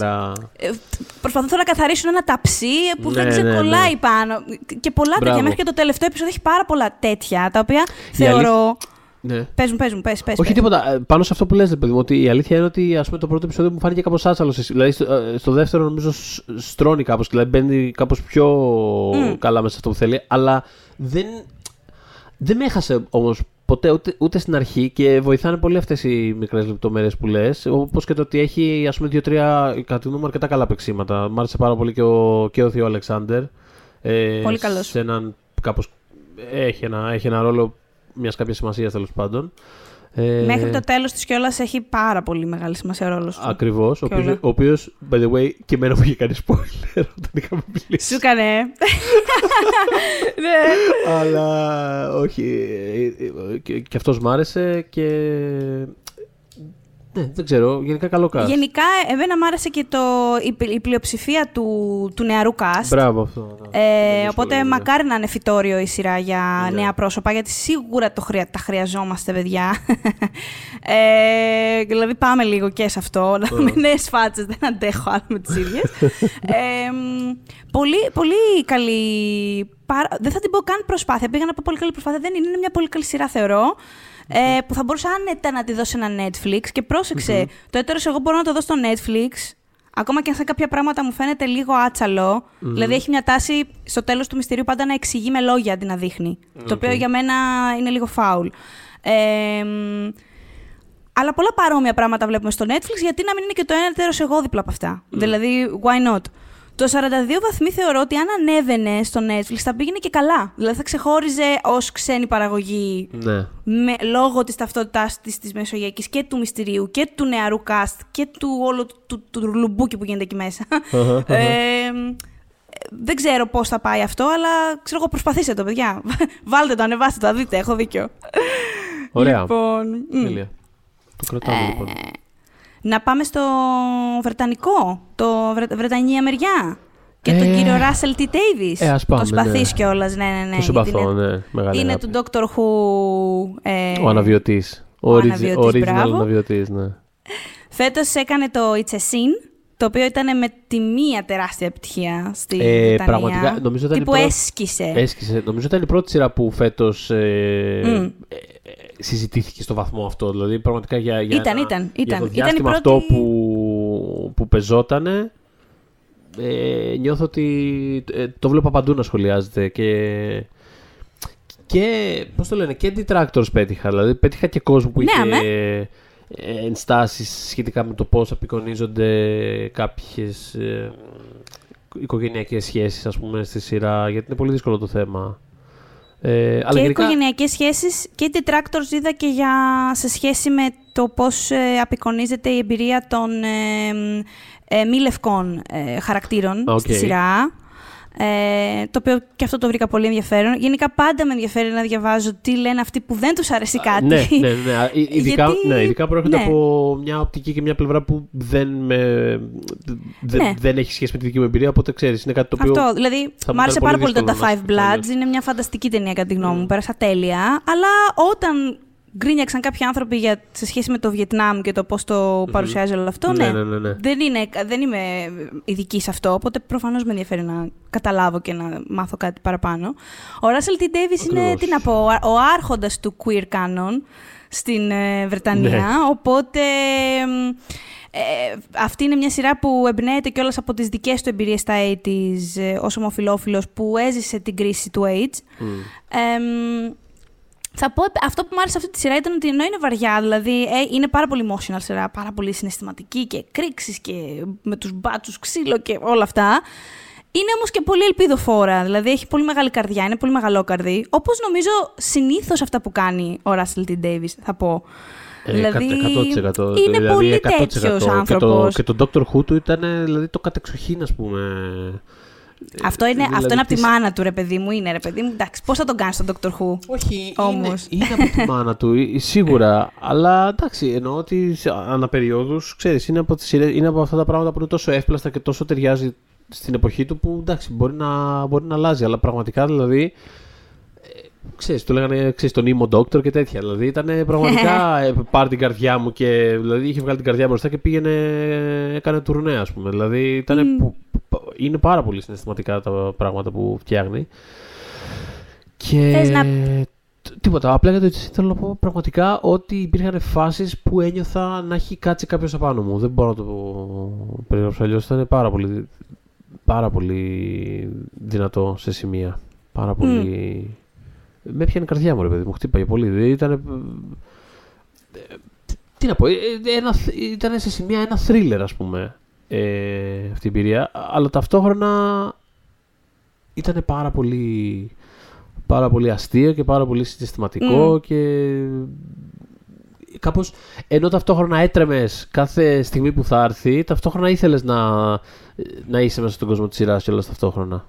Προσπαθούν να καθαρίσουν ένα ταψί που δεν ξεκολλάει πάνω. Και πολλά τέτοια. Μέχρι και το τελευταίο επεισόδιο έχει πάρα πολλά τέτοια, τα οποία θεωρώ. Ναι. Πες. Όχι τίποτα. Πάνω σε αυτό που λες, παιδί μου, ότι η αλήθεια είναι ότι, ας πούμε, το πρώτο επεισόδιο μου φάνηκε κάπως άτσαλο. Δηλαδή, στο δεύτερο, νομίζω, στρώνει κάπως. Δηλαδή, μπαίνει κάπως πιο καλά μέσα σε αυτό που θέλει. Αλλά δεν με έχασε όμως. Ποτέ, ούτε στην αρχή, και βοηθάνε πολύ αυτές οι μικρές λεπτομέρειες που λες. Όπως και το ότι έχει, ας πούμε, 2-3 κατά τη γνώμη μου αρκετά καλά παίξηματα. Μ' άρεσε πάρα πολύ και ο Θεό Αλεξάνδερ. Πολύ καλός. Σε έναν κάπως. Έχει ένα ρόλο μιας κάποιας σημασίας, τέλος πάντων. Μέχρι το τέλος της κιόλας έχει πάρα πολύ μεγάλη σημασία ρόλος του. Ακριβώς. Ο οποίος, by the way, και εμένα μου είχε κάνει spoiler όταν είχαμε μιλήσει. Σου κάνε. Ναι. Αλλά όχι. Και αυτός μ' άρεσε και... Ναι, δεν ξέρω. Γενικά καλό cast. Γενικά, εμένα μ' άρεσε και η πλειοψηφία του νεαρού cast. Μπράβο αυτό. Οπότε, μακάρι να είναι φυτόριο η σειρά για νέα πρόσωπα, γιατί σίγουρα τα χρειαζόμαστε, παιδιά. Δηλαδή, πάμε λίγο και σε αυτό. Να με νέες φάτσες, δεν αντέχω άλλο με τις ίδιες. Πολύ, πολύ καλή... Δεν θα την πω καν προσπάθεια. Πήγα να πω πολύ καλή προσπάθεια. Δεν είναι μια πολύ καλή σειρά, θεωρώ. Που θα μπορούσα άνετα να τη δω σε ένα Netflix. Και πρόσεξε, το έτερος εγώ μπορώ να το δω στο Netflix, ακόμα και αν σε κάποια πράγματα μου φαίνεται λίγο άτσαλο. Δηλαδή, έχει μια τάση στο τέλος του μυστηρίου πάντα να εξηγεί με λόγια αντί να δείχνει. Το οποίο για μένα είναι λίγο φάουλ. Αλλά πολλά παρόμοια πράγματα βλέπουμε στο Netflix, γιατί να μην είναι και το έτερος εγώ δίπλα από αυτά. Δηλαδή, why not. Το 42 βαθμοί θεωρώ ότι αν ανέβαινε στο Netflix θα πήγαινε και καλά. Δηλαδή θα ξεχώριζε ως ξένη παραγωγή λόγω της ταυτότητάς της μεσογειακής και του μυστηρίου και του νεαρού cast και του όλου του λουμπούκι που γίνεται εκεί μέσα. Δεν ξέρω πώς θα πάει αυτό, αλλά ξέρω εγώ, προσπαθήστε το, παιδιά. Βάλτε το, ανεβάστε το, δείτε, έχω δίκιο. Ωραία. Λοιπόν, το κρατάμε λοιπόν. Να πάμε στο βρετανικό, το Βρετανία μεριά και τον κύριο Ράσελ T. Davies. Το συμπαθείς κιόλας, ναι. Το συμπαθώ, ναι, μεγάλη είναι αγάπη. Του Doctor Who... ο αναβιωτής. Original αναβιωτής, ναι. Φέτος έκανε το It's a Sin, το οποίο ήταν με τη μία τεράστια επιτυχία στη Βρετανία. Πραγματικά, νομίζω ήταν έσκησε. Νομίζω ήταν η πρώτη σειρά που φέτος... συζητήθηκε στο βαθμό αυτό. Δηλαδή, πραγματικά για το διάστημα πρώτη... αυτό που πεζότανε, νιώθω ότι το βλέπω παντού να σχολιάζεται. Και πώς το λένε, και detractors πέτυχα. Δηλαδή, πέτυχα και κόσμο που είχε ενστάσεις σχετικά με το πώς απεικονίζονται κάποιες οικογενειακές σχέσεις, ας πούμε, στη σειρά, γιατί είναι πολύ δύσκολο το θέμα. Και γενικά... οικογενειακές σχέσεις και detractors είδα και για, σε σχέση με το πώς απεικονίζεται η εμπειρία των μη λευκών χαρακτήρων στη σειρά. Το οποίο και αυτό το βρήκα πολύ ενδιαφέρον. Γενικά πάντα με ενδιαφέρει να διαβάζω τι λένε αυτοί που δεν τους αρέσει κάτι. Ναι. Ειδικά προέρχονται από μια οπτική και μια πλευρά που δεν έχει σχέση με τη δική μου εμπειρία, οπότε ξέρεις, είναι κάτι το οποίο... Αυτό, δηλαδή, μου άρεσε πάρα πολύ το The Five Bloods, είναι μια φανταστική ταινία κατά τη γνώμη μου, πέρασα τέλεια, αλλά όταν... Γκρίνιαξαν κάποιοι άνθρωποι σε σχέση με το Βιετνάμ και το πώς το παρουσιάζει όλο αυτό. Ναι. Δεν είμαι ειδική σε αυτό, οπότε προφανώς με ενδιαφέρει να καταλάβω και να μάθω κάτι παραπάνω. Ο Ράσελ Τι Ντέιβις είναι, τι να πω, ο άρχοντας του queer canon στην Βρετανία, οπότε... αυτή είναι μια σειρά που εμπνέεται κιόλας από τις δικές του εμπειρίες στα 80's ως ομοφυλόφιλος που έζησε την κρίση του AIDS. Θα πω, αυτό που μου άρεσε αυτή τη σειρά ήταν ότι ενώ είναι βαριά, δηλαδή είναι πάρα πολύ emotional σειρά, πάρα πολύ συναισθηματική και κρίξεις και με τους μπάτσους ξύλο και όλα αυτά, είναι όμως και πολύ ελπιδοφόρα, δηλαδή έχει πολύ μεγάλη καρδιά, είναι πολύ μεγαλόκαρδη, όπως νομίζω συνήθως αυτά που κάνει ο Ράσελ Τι Ντέιβις, θα πω. Δηλαδή, 100%, είναι δηλαδή, πολύ τέτοιος άνθρωπος. Και το Doctor Who του ήταν δηλαδή, το κατεξοχήν, ας πούμε. Αυτό είναι, δηλαδή, αυτό είναι από τη μάνα του, ρε παιδί μου. Είναι, ρε παιδί μου. Εντάξει, πώς θα τον κάνεις τον Dr. Who. Όχι, όμως. Είναι από τη μάνα του, σίγουρα. Αλλά εντάξει, εννοώ ότι ανά περιόδους, ξέρεις, είναι από αυτά τα πράγματα που είναι τόσο εύπλαστα και τόσο ταιριάζει στην εποχή του που εντάξει, μπορεί να αλλάζει. Αλλά πραγματικά δηλαδή. Ξέρεις, το λέγανε τον Ήμο Doctor και τέτοια. Δηλαδή ήταν πραγματικά πάρει την καρδιά μου και. Δηλαδή είχε βγάλει την καρδιά μπροστά και πήγαινε. Έκανε τουρνέ, ας πούμε. Δηλαδή ήταν. Είναι πάρα πολύ συναισθηματικά τα πράγματα που φτιάχνει. Και. Θες να... Τίποτα. Απλά για το ότι θέλω να πω πραγματικά ότι υπήρχαν φάσεις που ένιωθα να έχει κάτσει κάποιος απάνω μου. Δεν μπορώ να το περιγράψω αλλιώς. Ήταν πάρα πολύ δυνατό σε σημεία. Πάρα πολύ. Με πιάνει η καρδιά μου, ρε παιδί μου, χτύπαγε πολύ. Δηλαδή ήταν. Τι να πω, ήταν σε σημεία ένα θρίλερ, ας πούμε, αυτή η εμπειρία, αλλά ταυτόχρονα ήταν πάρα πολύ αστείο και πάρα πολύ συναισθηματικό και κάπως, ενώ ταυτόχρονα έτρεμες κάθε στιγμή που θα έρθει, ταυτόχρονα ήθελες να είσαι μέσα στον κόσμο της σειράς και όλας ταυτόχρονα.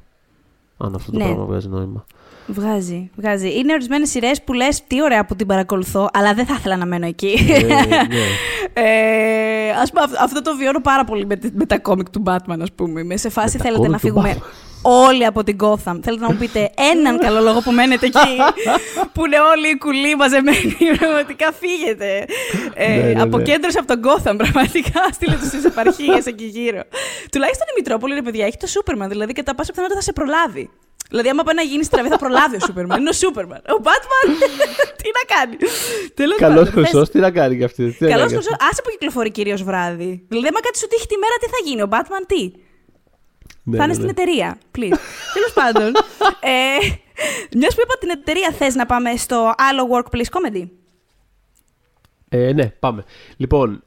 Αν αυτό το πράγμα βγάζει νόημα. Βγάζει. Είναι ορισμένες σειρές που λες τι ωραία που την παρακολουθώ, αλλά δεν θα ήθελα να μένω εκεί. Ας πούμε, αυτό το βιώνω πάρα πολύ με τα κόμικ του Batman, ας πούμε. Είμαι σε φάση θέλετε να φύγουμε όλοι από την Gotham. Θέλετε να μου πείτε έναν καλό λόγο που μένετε εκεί, που είναι όλοι οι κουλοί μαζεμένοι. Πραγματικά φύγετε. Αποκέντρωση από τον Gotham, πραγματικά. Στείλε τους στις επαρχίες εκεί γύρω. Τουλάχιστον η Μητρόπολη, ρε παιδιά, έχει το Superman. Δηλαδή, κατά πάσα πιθανότητα θα σε προλάβει. Δηλαδή, άμα πάει να γίνει στραβή, θα προλάβει ο Σούπερμαν. Είναι ο Σούπερμαν. Ο Μπάτμαν, τι να κάνει. Καλός χρυσός, τι να κάνει κι αυτή. Καλός χρυσός, άσε που κυκλοφορεί κυρίως βράδυ. Δηλαδή, άμα κάτι σου τύχει τη μέρα, τι θα γίνει. Ο Μπάτμαν, τι. Θα είναι στην εταιρεία. Τέλος πάντων. Μιας που είπα την εταιρεία, θες να πάμε στο άλλο workplace comedy. Ναι, πάμε. Λοιπόν.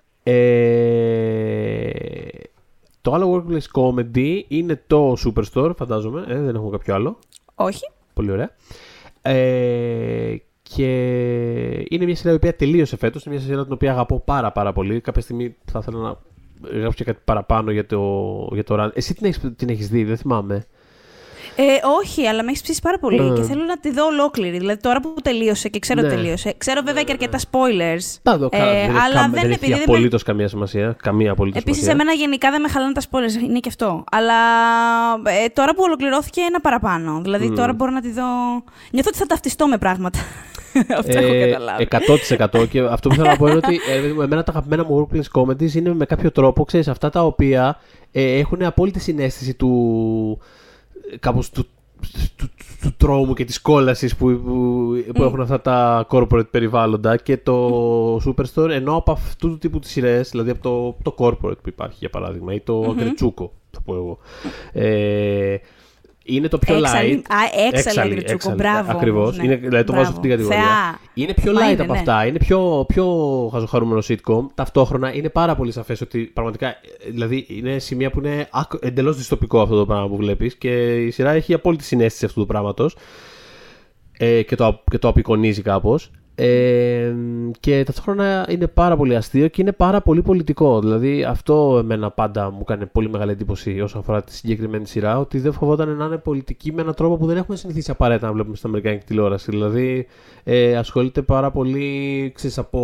Το άλλο workplace comedy είναι το Superstore, φαντάζομαι. Δεν έχουμε κάποιο άλλο. Όχι. Πολύ ωραία. Και είναι μια σειρά η οποία τελείωσε φέτος. Είναι μια σειρά την οποία αγαπώ πάρα πολύ. Κάποια στιγμή θα ήθελα να γράψω και κάτι παραπάνω για το run. Εσύ την έχεις δει, δεν θυμάμαι. Όχι, αλλά με έχεις ψήσει πάρα πολύ και θέλω να τη δω ολόκληρη. Δηλαδή τώρα που τελείωσε και ξέρω τελείωσε. Ξέρω βέβαια και αρκετά spoilers. Τα δω, αλλά δεν έχει απολύτως καμία σημασία. Επίσης, εμένα γενικά δεν με χαλάνε τα spoilers, είναι και αυτό. Αλλά τώρα που ολοκληρώθηκε ένα παραπάνω. Δηλαδή τώρα μπορώ να τη δω. Νιώθω ότι θα ταυτιστώ με πράγματα. Αυτό έχω καταλάβει. 100%. Και αυτό που θέλω να πω είναι ότι εμένα τα αγαπημένα μου workplace comedies είναι με κάποιο τρόπο, ξέρεις, αυτά τα οποία έχουν απόλυτη συνέστηση του. Κάπως του τρόμου και της κόλασης που έχουν αυτά τα corporate περιβάλλοντα και το Superstore, ενώ από αυτού του τύπου τις σειρές, δηλαδή από το corporate που υπάρχει για παράδειγμα ή το Γκριτσούκο, θα πω εγώ, είναι το πιο light. Έξαλλη Γκριτσούκο, μπράβο. Ακριβώς, ναι. Δηλαδή το βάζω σε αυτήν την κατηγορία. Είναι πιο light από αυτά, είναι πιο χαζοχαρούμενο sitcom, ταυτόχρονα είναι πάρα πολύ σαφές ότι πραγματικά, δηλαδή είναι σημεία που είναι εντελώς δυστοπικό αυτό το πράγμα που βλέπεις και η σειρά έχει απόλυτη συνέστηση αυτού του πράγματος. και το απεικονίζει κάπως. Και ταυτόχρονα είναι πάρα πολύ αστείο και είναι πάρα πολύ πολιτικό. Δηλαδή αυτό εμένα πάντα μου κάνει πολύ μεγάλη εντύπωση όσον αφορά τη συγκεκριμένη σειρά, ότι δεν φοβόταν να είναι πολιτική με έναν τρόπο που δεν έχουμε συνηθίσει απαραίτητα να βλέπουμε στην αμερικανική τηλεόραση. Δηλαδή ασχολείται πάρα πολύ, ξέρεις, από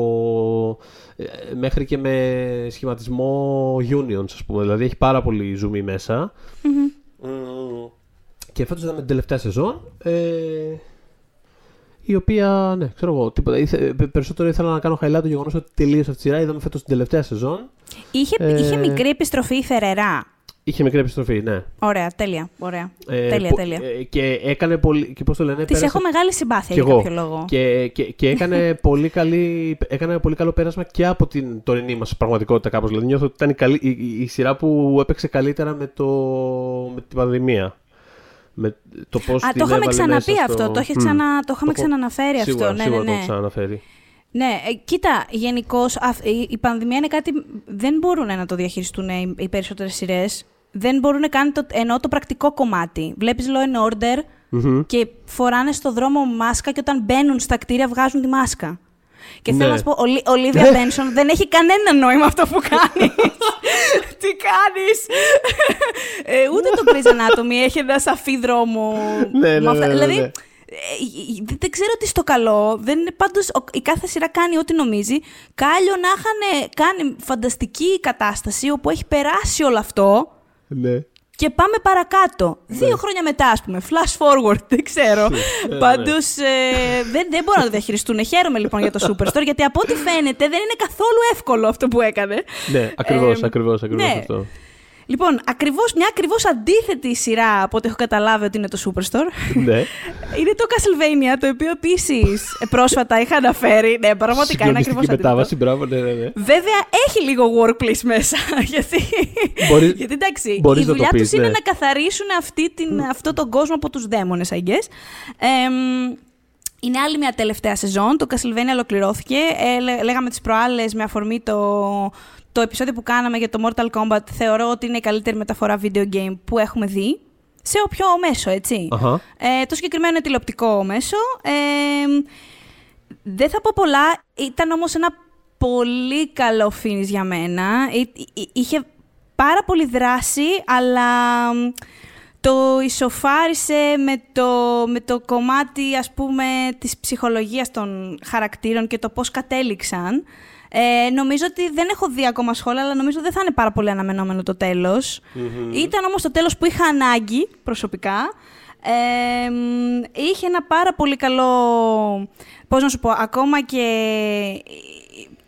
μέχρι και με σχηματισμό unions, ας πούμε. Δηλαδή έχει πάρα πολύ ζουμί μέσα. Και φέτος ήταν με την τελευταία σεζόν, η οποία, ναι, ξέρω εγώ, τίποτα. Περισσότερο ήθελα να κάνω highlight το γεγονός ότι τελείωσε αυτή τη σειρά. Είδαμε φέτος την τελευταία σεζόν. Είχε μικρή επιστροφή η Φερερά. Είχε μικρή επιστροφή, ναι. Ωραία, τέλεια. Ωραία. Τέλεια. Και έκανε πολύ. Της έχω μεγάλη συμπάθεια για κάποιο λόγο. Και έκανε πολύ καλό πέρασμα και από την τωρινή μας πραγματικότητα, κάπως. Δηλαδή, νιώθω ότι ήταν η σειρά που έπαιξε καλύτερα με την πανδημία. Το είχαμε ξαναπεί αυτό. Το είχαμε ξαναναφέρει αυτό. Σίγουρα, το ξαναναφέρει. Ναι, κοίτα, γενικώς η πανδημία είναι κάτι. Δεν μπορούν να το διαχειριστούν οι περισσότερες σειρές. Δεν μπορούν καν εννοώ το πρακτικό κομμάτι. Βλέπεις Law and Order και φοράνε στο δρόμο μάσκα και όταν μπαίνουν στα κτίρια βγάζουν τη μάσκα. Και θέλω να σου πω, ο Λίβια Μπένσον δεν έχει κανένα νόημα αυτό που κάνει. Τι κάνεις. Ούτε το Grey's Anatomy έχει ένα σαφή δρόμο. Δηλαδή, δεν ξέρω τι στο καλό. Πάντως, η κάθε σειρά κάνει ό,τι νομίζει. Κάλλιο να είχαν κάνει φανταστική κατάσταση όπου έχει περάσει όλο αυτό. Ναι. Και πάμε παρακάτω. 2 χρόνια μετά, ας πούμε. Flash forward, δεν ξέρω. Πάντως, δεν μπορούν να το διαχειριστούν. Χαίρομαι λοιπόν για το Superstore, γιατί από ό,τι φαίνεται δεν είναι καθόλου εύκολο αυτό που έκανε. Ναι, ακριβώς αυτό. Λοιπόν, μια ακριβώς αντίθετη σειρά από ό,τι έχω καταλάβει ότι είναι το Superstore. Ναι. Είναι το Castlevania, το οποίο επίσης πρόσφατα είχα αναφέρει. Ναι, πραγματικά είναι ακριβώς αντίθετο. Μετάβαση, μπράβο, ναι. Βέβαια, έχει λίγο workplace μέσα. Γιατί εντάξει, η δουλειά τους είναι να καθαρίσουν αυτόν τον κόσμο από τους δαίμονες, I guess. Είναι άλλη μια τελευταία σεζόν. Το Castlevania ολοκληρώθηκε. Λέγαμε τις προάλλες με αφορμή το επεισόδιο που κάναμε για το Mortal Kombat. Θεωρώ ότι είναι η καλύτερη μεταφορά video game που έχουμε δει. Σε όποιο μέσο, έτσι. Uh-huh. Το συγκεκριμένο είναι τηλεοπτικό μέσο. Δεν θα πω πολλά. Ήταν όμως ένα πολύ καλό finish για μένα. Είχε πάρα πολύ δράση, αλλά το ισοφάρισε με το κομμάτι, ας πούμε, της ψυχολογίας των χαρακτήρων και το πώς κατέληξαν. Νομίζω ότι δεν έχω δει ακόμα σχόλια, αλλά νομίζω δεν θα είναι πάρα πολύ αναμενόμενο το τέλος. Ήταν όμως το τέλος που είχα ανάγκη προσωπικά. Είχε ένα πάρα πολύ καλό, πώς να σου πω, ακόμα και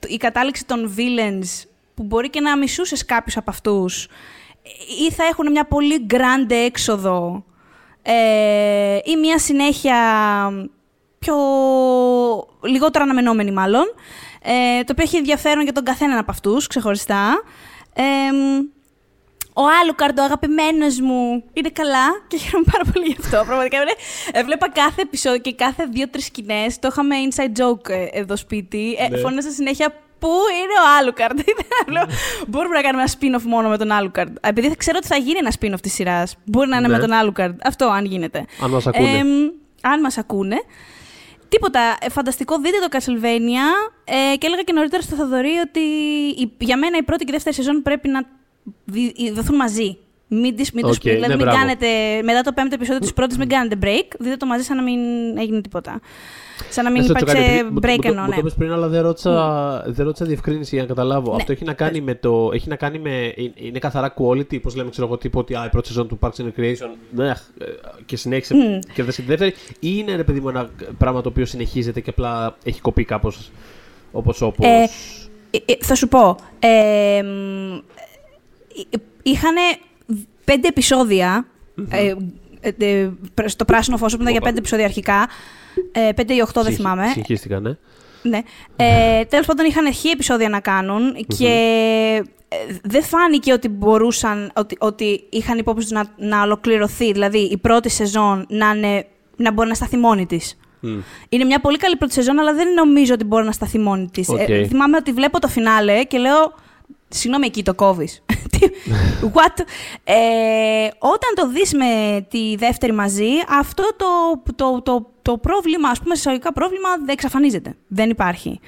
η κατάληξη των villains, που μπορεί και να μισούσες κάποιους από αυτούς, ή θα έχουν μια πολύ grande έξοδο, ή μια συνέχεια πιο λιγότερο αναμενόμενη μάλλον, το οποίο έχει ενδιαφέρον για τον καθέναν από αυτούς ξεχωριστά. Ο Alucard, ο αγαπημένος μου, είναι καλά και χαίρομαι πάρα πολύ γι' αυτό. Πραγματικά, βλέπα κάθε επεισόδιο και κάθε 2-3 σκηνές. Το είχαμε inside joke εδώ σπίτι. Φώναζα συνέχεια, πού είναι ο Alucard. Μπορούμε να κάνουμε ένα spin-off μόνο με τον Alucard. Επειδή θα ξέρω ότι θα γίνει ένα spin-off της σειράς. Μπορεί να είναι με τον Alucard. Αυτό, αν γίνεται. Αν μας ακούνε. Αν μας ακούνε. Τίποτα, φανταστικό, δείτε το Castlevania. Και έλεγα και νωρίτερα στο Θεοδωρή ότι για μένα η πρώτη και η δεύτερη σεζόν πρέπει να δοθούν μαζί. Μην κάνετε, μετά το 5ο επεισόδιο της πρώτης, μην κάνετε break. Δείτε το μαζί σαν να μην έγινε τίποτα. Σαν να μην υπάρξε break, εννοώ. Μου το είπες πριν, αλλά δεν ρώτησα διευκρίνηση για να καταλάβω. Αυτό έχει να κάνει με το. Είναι καθαρά quality, πώς λέμε, ξέρω εγώ, τύπο ότι η πρώτη σεζόν του Parks and Recreation και συνέχισε και δεν στη δεύτερη. Ή είναι, ρε παιδί μου, ένα πράγμα το οποίο συνεχίζεται και απλά έχει κοπεί κάπως όπως. Θα σου πω. Είχανε 5 επεισόδια, στο πράσινο φως, που ήταν για 5 επεισόδια αρχικά, 5 ή 8 δεν θυμάμαι. Συγχύστηκαν, ναι. Τέλος πάντων, είχαν χι επεισόδια να κάνουν και δεν φάνηκε ότι μπορούσαν, ότι είχαν υπόψη τους να ολοκληρωθεί, δηλαδή η πρώτη σεζόν να μπορεί να σταθεί μόνη της. Είναι μια πολύ καλή πρώτη σεζόν, αλλά δεν νομίζω ότι μπορεί να σταθεί μόνη της. Θυμάμαι ότι βλέπω το φινάλε και λέω, συγγνώμη, εκεί το κόβεις. What? Όταν το δεις με τη δεύτερη μαζί, αυτό το το πρόβλημα, ας πούμε, συσσαγωγικά πρόβλημα, δεν εξαφανίζεται. Δεν υπάρχει.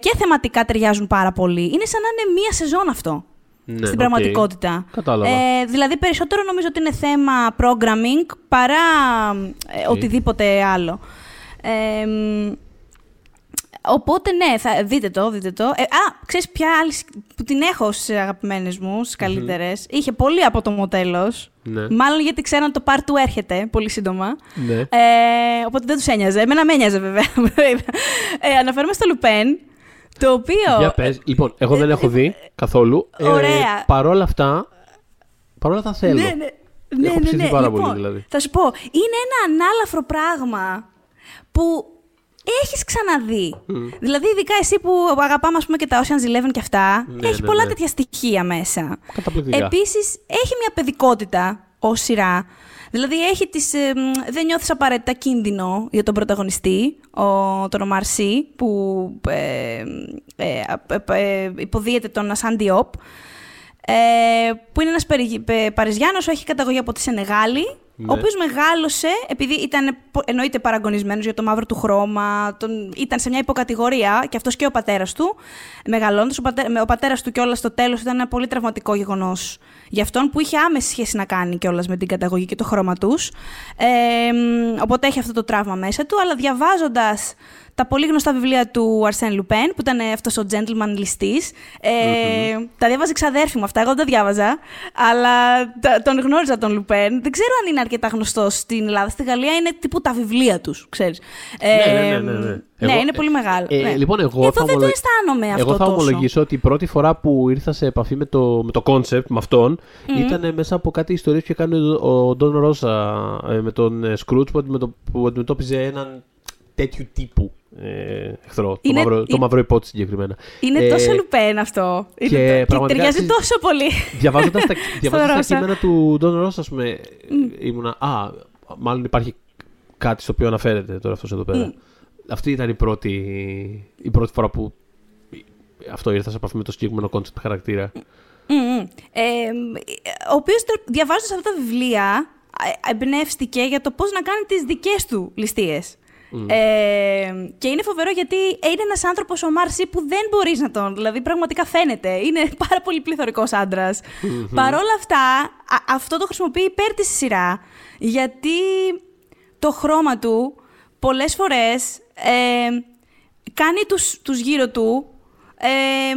Και θεματικά ταιριάζουν πάρα πολύ. Είναι σαν να είναι μία σεζόν αυτό. Ναι, στην πραγματικότητα. Κατάλαβα. Δηλαδή, περισσότερο νομίζω ότι είναι θέμα programming παρά οτιδήποτε άλλο. Οπότε, ναι, δείτε το. Ξέρεις ποια άλλη που την έχω στις αγαπημένες μου, στις καλύτερες. Mm-hmm. Είχε πολύ απότομο τέλος. Ναι. Μάλλον γιατί ξέραν ότι το part του έρχεται πολύ σύντομα. Ναι. Οπότε δεν τους ένοιαζε. Εμένα με ένοιαζε, βέβαια. Αναφέρομαι στο Λουπέν, το οποίο... Για πες. Λοιπόν, εγώ δεν έχω δει καθόλου. Ωραία. Παρόλα αυτά θέλω. Ναι. Έχω ψηθεί πάρα πολύ, δηλαδή. Θα σου πω, είναι ένα ανάλαφρο πράγμα που... έχεις ξαναδεί. Mm. Δηλαδή, ειδικά εσύ που αγαπάμε, ας πούμε, και τα Ocean's Eleven και αυτά, έχει πολλά τέτοια στοιχεία μέσα. Καταπληκτικά. Επίσης, έχει μια παιδικότητα ως σειρά. Δηλαδή, έχει τις, δεν νιώθεις απαραίτητα κίνδυνο για τον πρωταγωνιστή, τον Ομαρσί, που υποδίεται τον Ασάν Διόπ, που είναι ένας Παριζιάνος που έχει καταγωγή από τη Σενεγάλη, ναι. Ο οποίος μεγάλωσε, επειδή ήταν εννοείται παραγωνισμένος για το μαύρο του χρώμα, ήταν σε μια υποκατηγορία και αυτός και ο πατέρας του, μεγαλώντας. Ο πατέρας του κιόλας στο τέλος ήταν ένα πολύ τραυματικό γεγονός για αυτόν, που είχε άμεση σχέση να κάνει κιόλας με την καταγωγή και το χρώμα τους. Οπότε έχει αυτό το τραύμα μέσα του, αλλά διαβάζοντας τα πολύ γνωστά βιβλία του Αρσέν Λουπέν, που ήταν αυτός ο gentleman ληστής. Τα διάβαζε ξαδέρφη μου αυτά, εγώ δεν τα διάβαζα, αλλά τον γνώριζα τον Λουπέν. Δεν ξέρω αν είναι αρκετά γνωστός στην Ελλάδα. Στη Γαλλία είναι τύπου τα βιβλία τους, ξέρεις. Ναι, είναι πολύ μεγάλο. Λοιπόν, εδώ δεν το αισθάνομαι αυτό τόσο. Εγώ θα ομολογήσω ότι η πρώτη φορά που ήρθα σε επαφή με το concept, με αυτόν, ήταν μέσα από κάτι ιστορίες που είχε κάνει ο Ντον Ρόζα με τον Σκρούτς, που αντιμετώπιζε έναν τέτοιου τύπου εχθρό. Το μαύρο υπότι συγκεκριμένα. Είναι τόσο Λουπέν αυτό. Και ταιριάζει τόσο πολύ. Διαβάζοντας τα κείμενα του Ντόν Ρος, ας πούμε, ήμουνα. Μάλλον υπάρχει κάτι στο οποίο αναφέρεται τώρα αυτός εδώ πέρα. Αυτή ήταν η πρώτη φορά που αυτό ήρθα σε επαφή με το συγκεκριμένο κόνσεπτ χαρακτήρα. Ο οποίος διαβάζοντας αυτά τα βιβλία εμπνεύστηκε για το πώς να κάνει τις δικές του ληστείες. Και είναι φοβερό γιατί είναι ένας άνθρωπος, ο Μάρσι, που δεν μπορείς να τον... Δηλαδή, πραγματικά φαίνεται. Είναι πάρα πολύ πληθωρικός άντρας. Παρ' όλα αυτά, αυτό το χρησιμοποιεί υπέρ της σειρά. Γιατί το χρώμα του, πολλές φορές, κάνει τους γύρω του...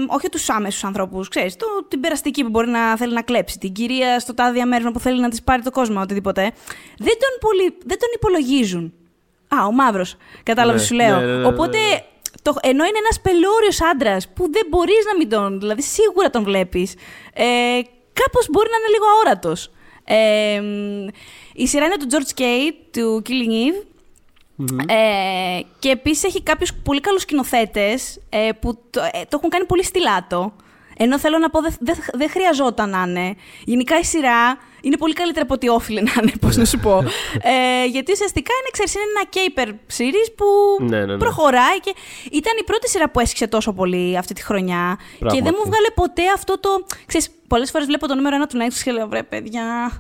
όχι τους άμεσους ανθρώπους, ξέρεις, την περαστική που μπορεί να θέλει να κλέψει, την κυρία στο τάδε διαμέρισμα που θέλει να της πάρει το κόσμο, οτιδήποτε. Δεν τον υπολογίζουν. Ο μαύρος. Κατάλαβε, σου λέω. Ναι. Οπότε, ενώ είναι ένας πελώριος άντρας που δεν μπορείς να μην τον... Δηλαδή, σίγουρα τον βλέπεις. Κάπως μπορεί να είναι λίγο αόρατος. Η σειρά είναι του George K, του Killing Eve. Και επίσης έχει κάποιους πολύ καλούς σκηνοθέτες που το έχουν κάνει πολύ στιλάτο. Ενώ θέλω να πω, δεν χρειαζόταν να είναι. Γενικά η σειρά είναι πολύ καλύτερα από ό,τι όφιλε να είναι, πώς να σου πω. Γιατί ουσιαστικά είναι ένα caper series που προχωράει. Και ήταν η πρώτη σειρά που έσχισε τόσο πολύ αυτή τη χρονιά. Πράγματι. Και δεν μου βγάλε ποτέ αυτό το... Ξέρεις, πολλές φορές βλέπω το νούμερο 1 του Netflix και λέω, βρε παιδιά,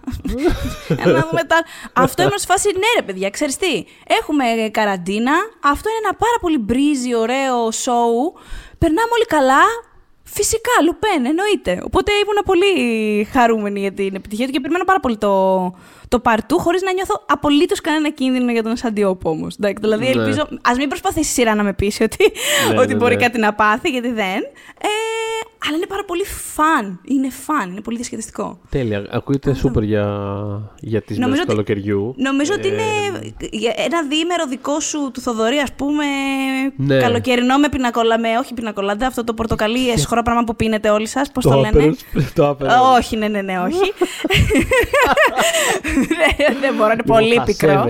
να δούμε τα... Αυτό ήμουν σε φάση, ναι ρε παιδιά, ξέρεις τι, έχουμε καραντίνα, αυτό είναι ένα πάρα πολύ μπρίζι, ωραίο σοου, περνάμε όλοι καλά. Φυσικά, Λουπέν, εννοείται. Οπότε ήμουν πολύ χαρούμενη για την επιτυχία του και περιμένω πάρα πολύ το παρτού, χωρίς να νιώθω απολύτως κανένα κίνδυνο για τον Σαντιόπ όμως. Δηλαδή, ελπίζω, ας μην προσπαθήσει η σειρά να με πείσει ότι μπορεί κάτι να πάθει, γιατί δεν. Αλλά είναι πάρα πολύ φαν, είναι πολύ διασκεδαστικό. Τέλεια. Ακούγεται σούπερ για τις μέρες του καλοκαιριού. Νομίζω ότι είναι ένα διήμερο δικό σου του Θοδωρή, ας πούμε, καλοκαιρινό με πινακολά. Όχι πινακολάντα, αυτό το πορτοκαλί εσχρό πράγμα που πίνετε όλοι σας. Πώς το λένε? Το όχι, ναι, όχι. Δεν μπορώ, είναι πολύ πικρό.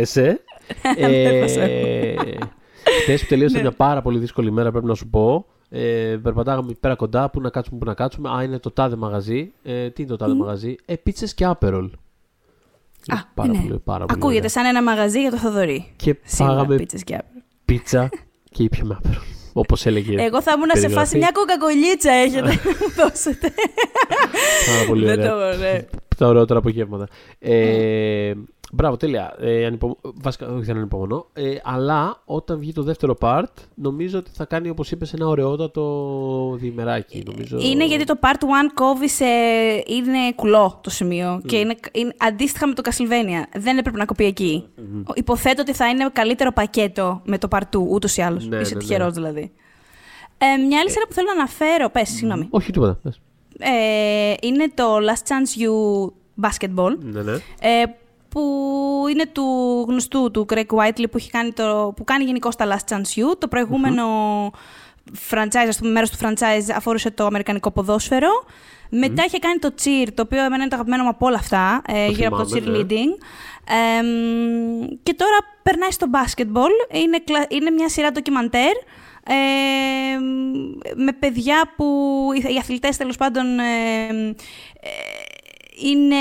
Χθες που τελείωσε μια πάρα πολύ δύσκολη μέρα, πρέπει να σου πω. Περπατάγαμε πέρα κοντά, πού να κάτσουμε. Είναι το τάδε μαγαζί. Τι είναι το τάδε μαγαζί? Πίτσες και άπερολ. Πάρα πολύ. Ακούγεται σαν ένα μαγαζί για το Θοδωρή. Και φάγαμε πίτσα και ήπιαμε άπερολ. Όπως έλεγε. Εγώ θα ήμουν σε φάση, μια κοκακολίτσα έχετε να μου δώσετε. Πάρα πολύ ωραία. Τα ωραιότερα απογεύματα. Μπράβο, τέλεια. Βασικά, όχι, δεν ανυπομονώ. Αλλά όταν βγει το δεύτερο part, νομίζω ότι θα κάνει, όπως είπες, ένα ωραιότατο διημεράκι. Νομίζω... Είναι γιατί το part 1 κόβει σε... είναι κουλό το σημείο. Mm. Και είναι αντίστοιχα με το Castlevania. Δεν έπρεπε να κοπεί εκεί. Mm-hmm. Υποθέτω ότι θα είναι καλύτερο πακέτο με το part 2, ούτως ή άλλως. Ναι, είσαι τυχερός δηλαδή. Μια άλλη σειρά που θέλω να αναφέρω. Πες, συγγνώμη. Όχι, τίποτα. Είναι το Last Chance You Basketball. Ναι, ναι. Που είναι του γνωστού του Craig Whiteley που κάνει γενικώ τα Last Chance You. Το προηγούμενο franchise, ας πούμε, μέρος του franchise αφορούσε το αμερικανικό ποδόσφαιρο. Μετά είχε κάνει το cheer, το οποίο εμένα είναι το αγαπημένο μου από όλα αυτά, γύρω από το cheerleading. Και τώρα περνάει στο basketball. Είναι μια σειρά ντοκιμαντέρ. Με παιδιά που οι αθλητές τέλος πάντων είναι...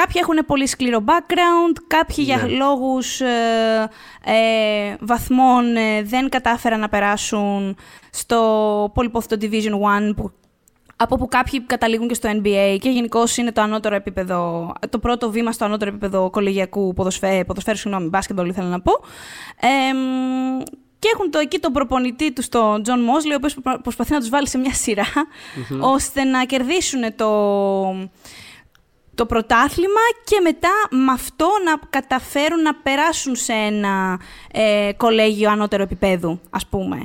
Κάποιοι έχουν πολύ σκληρό background, κάποιοι για λόγους βαθμών δεν κατάφεραν να περάσουν στο πολυπόθητο Division 1 από που κάποιοι καταλήγουν και στο NBA και γενικώς είναι το ανώτερο επίπεδο, το πρώτο βήμα στο ανώτερο επίπεδο κολεγιακού ποδοσφαίρου, basketball ήθελα να πω. Και έχουν εκεί τον προπονητή τους, τον Τζον Μόσλι, ο οποίος προσπαθεί να τους βάλει σε μια σειρά, ώστε να κερδίσουν το πρωτάθλημα και μετά με αυτό να καταφέρουν να περάσουν σε ένα κολέγιο ανώτερο επίπεδου, ας πούμε.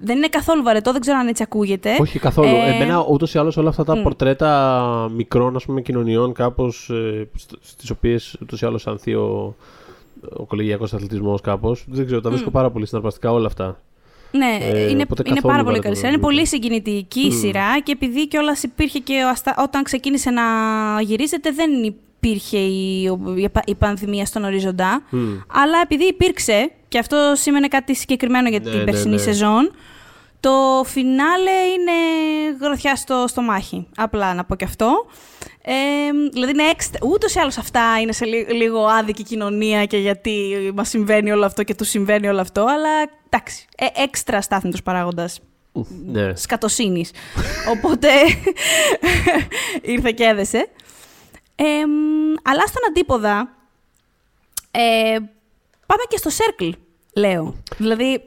Δεν είναι καθόλου βαρετό, δεν ξέρω αν έτσι ακούγεται. Όχι καθόλου. Εμένα ούτως ή άλλως όλα αυτά τα πορτρέτα μικρών, ας πούμε, κοινωνιών κάπως, στις οποίες ούτως ή άλλως ανθεί ο κολεγιακός αθλητισμός κάπως. Δεν ξέρω, τα βρίσκω πάρα πολύ συναρπαστικά όλα αυτά. Ναι, είναι πάρα πολύ καλή σειρά. Είναι πολύ συγκινητική σειρά και επειδή κιόλας υπήρχε και όταν ξεκίνησε να γυρίζεται δεν υπήρχε η πανδημία στον οριζοντά. Αλλά επειδή υπήρξε, και αυτό σήμαινε κάτι συγκεκριμένο για την περσινή σεζόν, το φινάλε είναι γροθιά στο μάχη. Απλά να πω κι αυτό. Δηλαδή είναι ούτως ή άλλως αυτά είναι σε λίγο άδικη κοινωνία και γιατί μας συμβαίνει όλο αυτό και του συμβαίνει όλο αυτό, αλλά εντάξει, έξτρα στάθμιτος παράγοντας σκατοσύνης. Οπότε ήρθε και έδεσε. Αλλά στον αντίποδα πάμε και στο circle, λέω. Δηλαδή,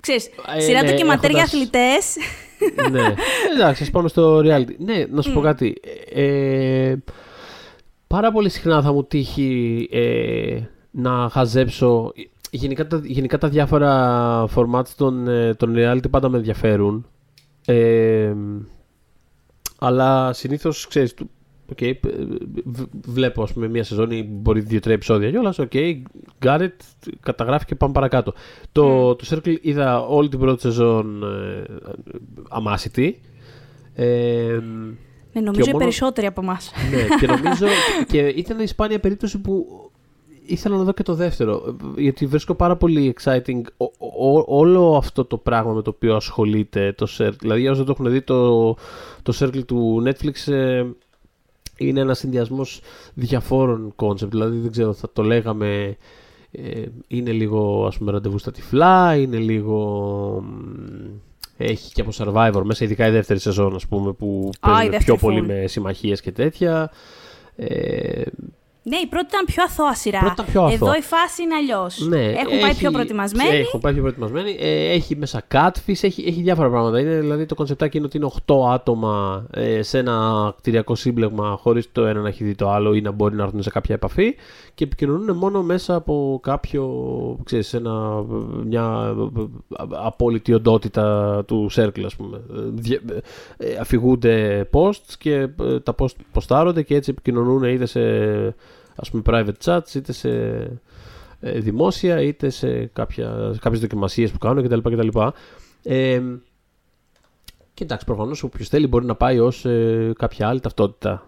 ξέρεις, σειρά ντοκιμαντέρ για αθλητές... Ναι, εντάξει, ας πάμε στο reality. Ναι, να σου πω κάτι. Πάρα πολύ συχνά θα μου τύχει να χαζέψω. Γενικά τα διάφορα formats των reality πάντα με ενδιαφέρουν. Αλλά συνήθως, ξέρεις, βλέπω, ας πούμε, μία σεζόν ή μπορεί 2-3 επεισόδια κιόλας. Οκ, got it, καταγράφει και πάμε παρακάτω. Το Circle είδα όλη την πρώτη σεζόν αμάσιτη. Νομίζω περισσότεροι από εμάς. Ναι, και νομίζω. Και ήταν η σπάνια περίπτωση που ήθελα να δω και το δεύτερο. Γιατί βρίσκω πάρα πολύ exciting όλο αυτό το πράγμα με το οποίο ασχολείται το Circle. Δηλαδή, όσοι δεν το έχουν δει, το Circle του Netflix. Είναι ένας συνδυασμός διαφόρων concept, δηλαδή δεν ξέρω, θα το λέγαμε, είναι λίγο, ας πούμε, ραντεβού στα τυφλά, είναι λίγο, έχει και από Survivor μέσα, ειδικά η δεύτερη σεζόν, ας πούμε, που παίζουν πιο πολύ με συμμαχίες και τέτοια. Ναι, η πρώτη ήταν πιο αθώα σειρά. Εδώ η φάση είναι αλλιώς. Ναι, έχουν πάει πιο προετοιμασμένοι. Έχει μέσα catfish, έχει διάφορα πράγματα. Είναι, δηλαδή το κονσεπτάκι είναι ότι είναι 8 άτομα σε ένα κτηριακό σύμπλεγμα, χωρίς το ένα να έχει δει το άλλο ή να μπορεί να έρθουν σε κάποια επαφή και επικοινωνούν μόνο μέσα από μια απόλυτη οντότητα του circle, ας πούμε. Αφηγούνται posts και τα posts ποστάρονται και έτσι επικοινωνούν είτε σε, ας πούμε, private chats, είτε σε δημόσια, είτε σε κάποιες δοκιμασίες που κάνουν κτλ. Και εντάξει, προφανώς όποιος θέλει μπορεί να πάει ως κάποια άλλη ταυτότητα.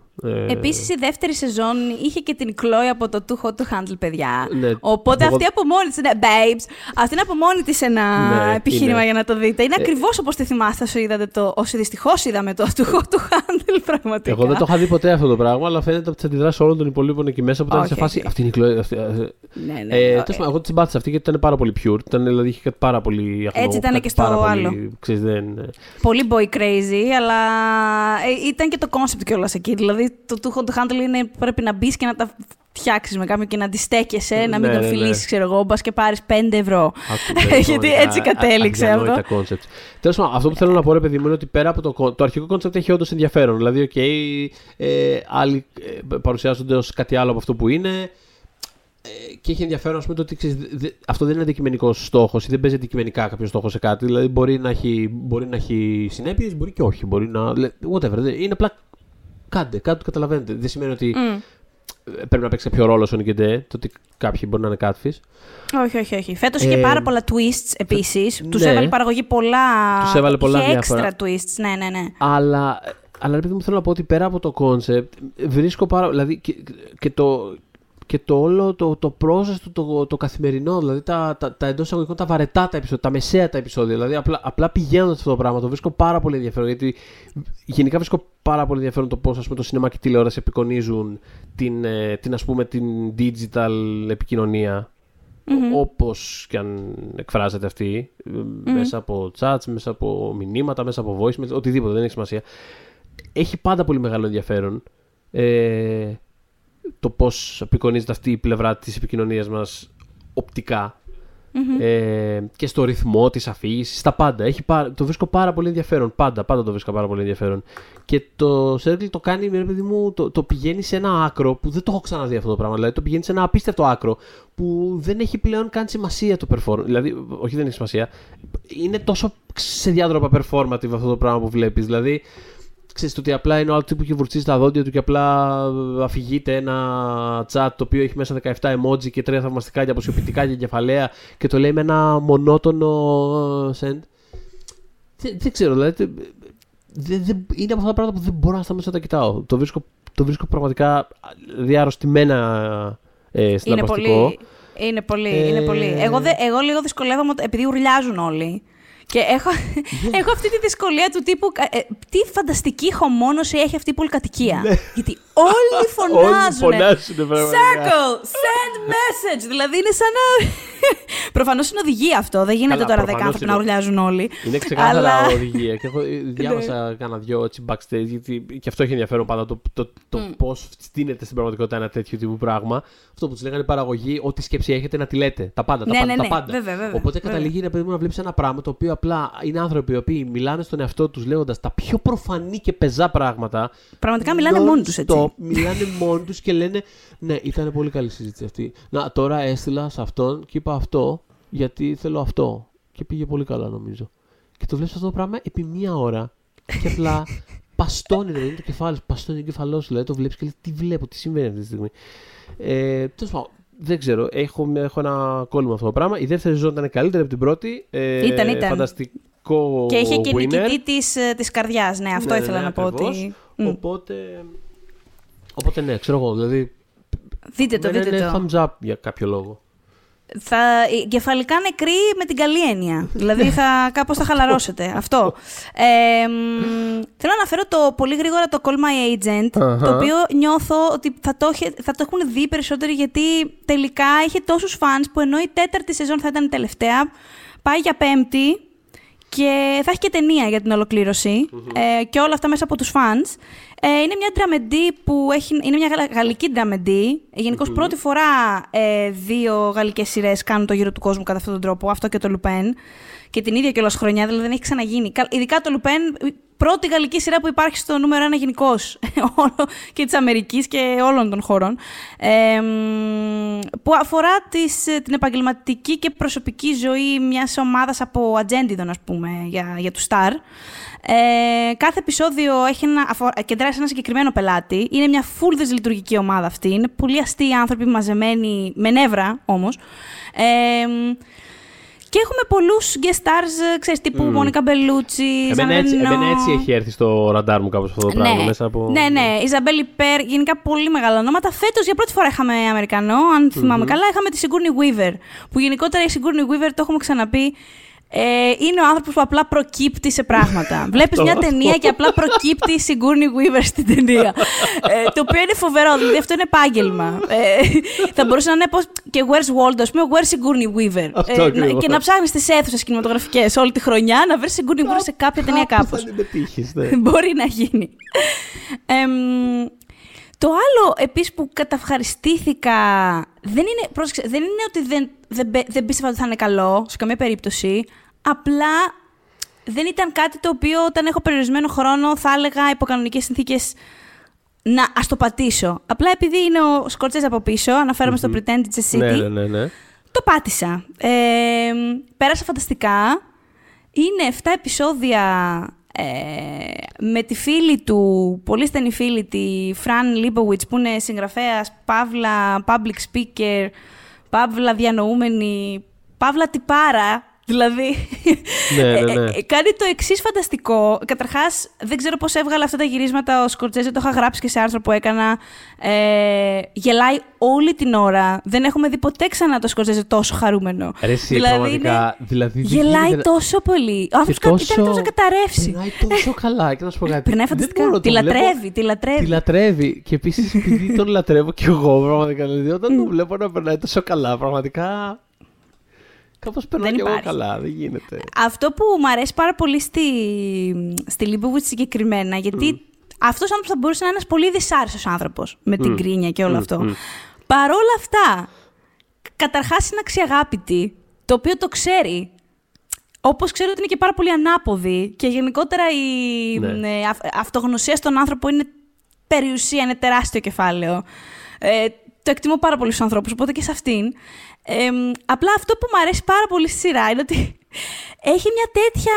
Επίσης η δεύτερη σεζόν είχε και την Chloe από το Too Hot to Handle, παιδιά. Ναι, οπότε αυτή από μόνη της είναι ένα επιχείρημα για να το δείτε. Είναι ακριβώς όπως τη θυμάστε όσοι δυστυχώς είδαμε το Too Hot to Handle πραγματικά. Εγώ δεν το είχα δει ποτέ αυτό το πράγμα, αλλά φαίνεται από τις αντιδράσεις όλων των υπολείπων εκεί μέσα που ήταν σε φάση αυτή είναι η Chloe. Εγώ την συμπάθησα αυτή γιατί ήταν πάρα πολύ pure. Δηλαδή είχε κάτι πάρα πολύ αγνό. Έτσι ήταν και στο άλλο. Πολύ boy crazy, αλλά ήταν και το concept κιόλας εκεί. Δηλαδή Δηλαδή το two-hand handle είναι πρέπει να μπει και να τα φτιάξει με κάποιον και να αντιστέκεσαι, να μην τον φιλήσει, ξέρω εγώ, μπα και πάρει 5 ευρώ. Γιατί έτσι κατέληξε αυτό. Τέλος πάντων, αυτό που θέλω να πω, ρε παιδί μου, είναι ότι πέρα από το αρχικό κόνσεπτ έχει όντως ενδιαφέρον. Δηλαδή, οκ, άλλοι παρουσιάζονται ως κάτι άλλο από αυτό που είναι. Και έχει ενδιαφέρον, ας πούμε, το ότι αυτό δεν είναι αντικειμενικός στόχος ή δεν παίζει αντικειμενικά κάποιο στόχο σε κάτι. Δηλαδή, μπορεί να έχει συνέπειες, μπορεί και όχι. Μπορεί να. Whatever. Είναι απλά. Κάντε, κάτι καταλαβαίνετε. Δεν σημαίνει ότι πρέπει να παίξει κάποιο ρόλο στον νικητή, το ότι κάποιοι μπορεί να είναι catfish. Όχι. Φέτος είχε πάρα πολλά twists επίσης. Τους έβαλε παραγωγή πολλά. Τους έβαλε πολλά extra twists, ναι. Αλλά επειδή μου θέλω να πω ότι πέρα από το concept, βρίσκω πάρα. Δηλαδή και το όλο το process του, το καθημερινό, δηλαδή τα εντός εισαγωγικών, τα βαρετά τα επεισόδια, τα μεσαία τα επεισόδια. Δηλαδή, απλά πηγαίνοντας αυτό το πράγμα, το βρίσκω πάρα πολύ ενδιαφέρον. Γιατί γενικά βρίσκω πάρα πολύ ενδιαφέρον το πώς, ας πούμε, το σινεμά και η τηλεόραση απεικονίζουν την digital επικοινωνία. Όπως και αν εκφράζεται αυτή, μέσα από chats, μέσα από μηνύματα, μέσα από voice, οτιδήποτε, δεν έχει σημασία. Έχει πάντα πολύ μεγάλο ενδιαφέρον. Το πώς απεικονίζεται αυτή η πλευρά της επικοινωνίας μας οπτικά, και στο ρυθμό της αφήγησης, στα πάντα. Το βρίσκω πάρα πολύ ενδιαφέρον. Πάντα το βρίσκω πάρα πολύ ενδιαφέρον. Και το Circle το κάνει, ρε παιδί μου, το πηγαίνει σε ένα άκρο που δεν το έχω ξαναδεί αυτό το πράγμα. Δηλαδή το πηγαίνει σε ένα απίστευτο άκρο που δεν έχει πλέον καν σημασία το performance. Δηλαδή, όχι, δεν έχει σημασία. Είναι τόσο σε διάδροπα performative αυτό το πράγμα που βλέπεις. Δηλαδή, ξέρεις το ότι απλά είναι ο άλλος τύπου και βουρτσίζει τα δόντια του και απλά αφηγείται ένα chat το οποίο έχει μέσα 17 emoji και 3 θαυμαστικά και αποσιοποιητικά και κεφαλαία και το λέει με ένα μονότονο send. Δεν ξέρω, δηλαδή. Είναι από αυτά τα πράγματα που δεν μπορώ να σταματήσω να τα κοιτάω. Το βρίσκω πραγματικά διαρρωστημένα συναρπαστικό. Είναι πολύ. Εγώ λίγο δυσκολεύομαι επειδή ουρλιάζουν όλοι. Και έχω αυτή τη δυσκολία του τύπου. Τι φανταστική χωμόνωση έχει αυτή η πολυκατοικία. Γιατί όλοι φωνάζουν. Circle, send message. Δηλαδή είναι σαν να. Προφανώς είναι οδηγία αυτό. Δεν γίνεται τώρα 10 άνθρωποι να ουρλιάζουν όλοι. Είναι ξεκάθαρα οδηγία. Και εγώ διάβασα κάνα δυο έτσι backstage. Γιατί και αυτό έχει ενδιαφέρον πάντα το πώς στείνεται στην πραγματικότητα ένα τέτοιο τύπου πράγμα. Αυτό που τους λέγανε παραγωγή, ό,τι σκέψη έχετε να τη λέτε. Τα πάντα. Οπότε καταλήγει να βλέπει ένα πράγμα το οποίο απλά είναι άνθρωποι οι οποίοι μιλάνε στον εαυτό τους λέγοντας τα πιο προφανή και πεζά πράγματα. Πραγματικά μιλάνε μόνοι τους, έτσι. Μιλάνε μόνοι τους και λένε ναι, ήταν πολύ καλή συζήτηση αυτή. Να, τώρα έστειλα σε αυτόν και είπα αυτό γιατί θέλω αυτό. Και πήγε πολύ καλά, νομίζω. Και το βλέπεις αυτό το πράγμα επί μία ώρα. Και απλά παστώνει, δηλαδή, το κεφάλι σου. Παστώνει ο εγκεφαλός σου. Δηλαδή το βλέπεις και λέει τι βλέπω, τι συμβαίνει αυτή τη στιγμή. Τέλος πάντων. Δεν ξέρω, έχω ένα κόλλημα αυτό το πράγμα. Η δεύτερη σεζόν ήταν καλύτερη από την πρώτη. Ήταν. Φανταστικό. Και είχε και νικητή της καρδιάς. Ναι, αυτό ήθελα να πω. Ότι... Οπότε ναι, ξέρω εγώ. Δηλαδή. Δείτε το. Είναι thumbs up για κάποιο λόγο. Θα κεφαλικά νεκροί με την καλή έννοια. Δηλαδή κάπως θα χαλαρώσετε. Αυτό. Θέλω να αναφέρω πολύ γρήγορα το Call My Agent, το οποίο νιώθω ότι θα το έχουν δει περισσότεροι, γιατί τελικά είχε τόσους φανς που ενώ η τέταρτη σεζόν θα ήταν η τελευταία, πάει για πέμπτη και θα έχει και ταινία για την ολοκλήρωση και όλα αυτά μέσα από τους φανς. Είναι μια ντραμεντή που είναι μια γαλλική ντραμεντή. Γενικώς πρώτη φορά δύο γαλλικές σειρές κάνουν το γύρο του κόσμου κατά αυτόν τον τρόπο. Αυτό και το Λουπέν. Και την ίδια κιόλας χρονιά, δηλαδή δεν έχει ξαναγίνει. Ειδικά το Λουπέν, πρώτη γαλλική σειρά που υπάρχει στο νούμερο 1 γενικώς. Και της Αμερικής και όλων των χωρών. Που αφορά την επαγγελματική και προσωπική ζωή μιας ομάδας από ατζέντιδων, ας πούμε, για τους Σταρ. Κάθε επεισόδιο έχει κεντράει σε ένα συγκεκριμένο πελάτη. Είναι μια full δυσλειτουργική ομάδα αυτή. Είναι πολύ αστείοι άνθρωποι μαζεμένοι, με νεύρα όμως. Και έχουμε πολλούς guest stars, ξέρεις, τύπου Μόνικα Μπελούτσι. Εμένα έτσι έχει έρθει στο ραντάρ μου κάπως αυτό το πράγμα. Ναι, μέσα από... ναι. Ιζαμπέλ Περ, γενικά πολύ μεγάλα ονόματα. Φέτος για πρώτη φορά είχαμε Αμερικανό, αν θυμάμαι καλά. Είχαμε τη Signourney Weaver. Που γενικότερα η Signourney Weaver, το έχουμε ξαναπεί. Είναι ο άνθρωπος που απλά προκύπτει σε πράγματα. Βλέπεις μια ταινία και απλά προκύπτει η Signourney Weaver στην ταινία. Το οποίο είναι φοβερό, δηλαδή αυτό είναι επάγγελμα. Θα μπορούσε να είναι πως και Where's Waldo, ας πούμε, Where's Signourney Weaver. Και να ψάχνεις τις αίθουσες κινηματογραφικές όλη τη χρονιά να βρεις Signourney Weaver σε κάποια ταινία κάπως. Μπορεί να γίνει. Το άλλο επίσης που καταυχαριστήθηκα, δεν είναι ότι δεν πίστευα ότι θα είναι καλό, σε καμία περίπτωση, απλά δεν ήταν κάτι το οποίο όταν έχω περιορισμένο χρόνο θα έλεγα υπό κανονικές συνθήκες να ας το πατήσω. Απλά επειδή είναι ο Σκορτσέζε από πίσω, αναφέρομαι στο Pretend It's a City, ναι. Το πάτησα. Πέρασα φανταστικά. Είναι 7 επεισόδια με τη φίλη του, πολύ στενή φίλη, τη Fran Lebowitz, που είναι συγγραφέας, παύλα public speaker, παύλα διανοούμενη, παύλα τυπάρα. Δηλαδή, κάνει το εξής φανταστικό. Καταρχάς, δεν ξέρω πώς έβγαλε αυτά τα γυρίσματα ο Σκορτσέζε, το είχα γράψει και σε άρθρο που έκανα. Γελάει όλη την ώρα. Δεν έχουμε δει ποτέ ξανά το Σκορτσέζε τόσο χαρούμενο. Αρέσει, δηλαδή, πραγματικά. Δηλαδή, γελάει τόσο πολύ. Ο άνθρωπος ήταν τόσο να καταρρεύσει. Περνάει τόσο καλά. Και να σου πω κάτι. Περνάει φανταστικά. Τη λατρεύει. Και επίσης, επειδή τον λατρεύω κι εγώ, πραγματικά. Δηλαδή, όταν τον βλέπω να περνάει τόσο καλά, πραγματικά. Κάπως περνάει και εγώ καλά, δεν γίνεται. Αυτό που μου αρέσει πάρα πολύ στη Λίμποβιτς συγκεκριμένα, γιατί αυτός ο άνθρωπος θα μπορούσε να είναι ένας πολύ δυσάρεστος άνθρωπος, με την κρίνια και όλο αυτό. Παρ' όλα αυτά, καταρχάς είναι αξιαγάπητη, το οποίο το ξέρει. Όπως ξέρει ότι είναι και πάρα πολύ ανάποδη και γενικότερα η αυτογνωσία στον άνθρωπο είναι περιουσία, είναι τεράστιο κεφάλαιο. Το εκτιμώ πάρα πολύ στους ανθρώπους, οπότε και σε αυτήν. Απλά αυτό που μου αρέσει πάρα πολύ στη σειρά είναι ότι έχει μια τέτοια,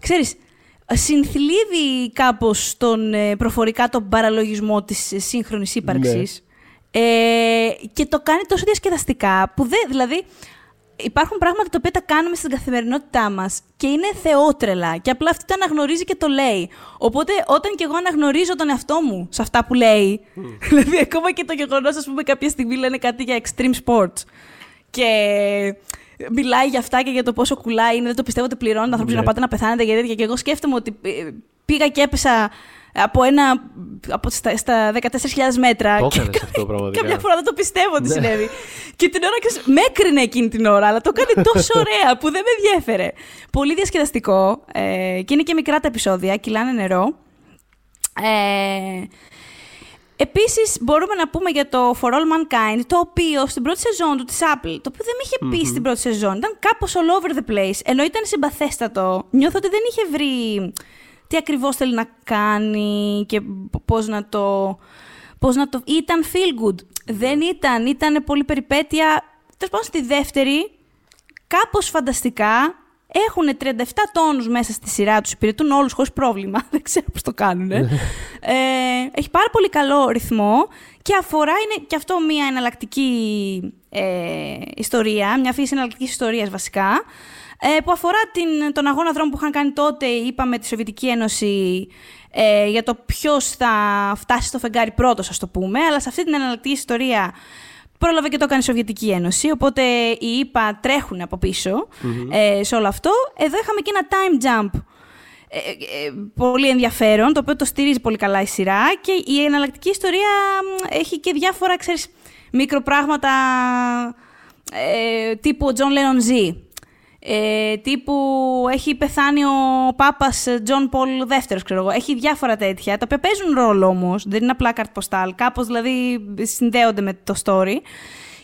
ξέρεις, συνθλίβει κάπως τον, προφορικά τον παραλογισμό της σύγχρονης ύπαρξης, και το κάνει τόσο διασκεδαστικά που δηλαδή υπάρχουν πράγματα τα οποία τα κάνουμε στην καθημερινότητά μας και είναι θεότρελα και απλά αυτή το αναγνωρίζει και το λέει. Οπότε όταν και εγώ αναγνωρίζω τον εαυτό μου σε αυτά που λέει, δηλαδή ακόμα και το γεγονός, ας πούμε, κάποια στιγμή λένε κάτι για extreme sports και μιλάει για αυτά και για το πόσο κουλά είναι, δεν το πιστεύω ότι πληρώνουν ανθρώπους να πάτε να πεθάνετε για τέτοια, και εγώ σκέφτομαι ότι πήγα και έπεσα στα 14.000 μέτρα. Το έκανε αυτό πραγματικά. Καμιά φορά δεν το πιστεύω ότι συνέβη. Και την ώρα και με έκρινε εκείνη την ώρα, αλλά το έκανε τόσο ωραία που δεν με ενδιέφερε. Πολύ διασκεδαστικό. Και είναι και μικρά τα επεισόδια, κυλάνε νερό. Επίσης, μπορούμε να πούμε για το For All Mankind, το οποίο στην πρώτη σεζόν του της Apple, το οποίο δεν με είχε πει στην πρώτη σεζόν, ήταν κάπως all over the place, ενώ ήταν συμπαθέστατο. Νιώθω ότι δεν είχε βρει τι ακριβώς θέλει να κάνει και πώς να το... Ήταν feel good. Δεν ήταν. Ήταν πολύ περιπέτεια. Τέλος πάντων, στη δεύτερη, κάπως φανταστικά, έχουν 37 τόνους μέσα στη σειρά τους. Υπηρετούν όλους χωρίς πρόβλημα. Δεν ξέρω πώς το κάνουν. Έχει πάρα πολύ καλό ρυθμό και αφορά, είναι και αυτό μια εναλλακτική ιστορία, μια φύση εναλλακτικής ιστορίας βασικά, που αφορά τον αγώνα δρόμου που είχαν κάνει τότε, είπαμε, τη Σοβιετική Ένωση, για το ποιος θα φτάσει στο φεγγάρι πρώτος, ας το πούμε. Αλλά σε αυτή την εναλλακτική ιστορία πρόλαβε και το έκανε η Σοβιετική Ένωση. Οπότε οι ΗΠΑ τρέχουν από πίσω σε όλο αυτό. Εδώ είχαμε και ένα time jump πολύ ενδιαφέρον, το οποίο το στηρίζει πολύ καλά η σειρά. Και η εναλλακτική ιστορία έχει και διάφορα, ξέρεις, μικροπράγματα τύπου ο John Lennon Z. Τύπου έχει πεθάνει ο Πάπας Τζον Πολ δεύτερος, ξέρω εγώ. Έχει διάφορα τέτοια, τα οποία παίζουν ρόλο όμως, δεν είναι απλά καρτποστάλ, κάπως δηλαδή συνδέονται με το story.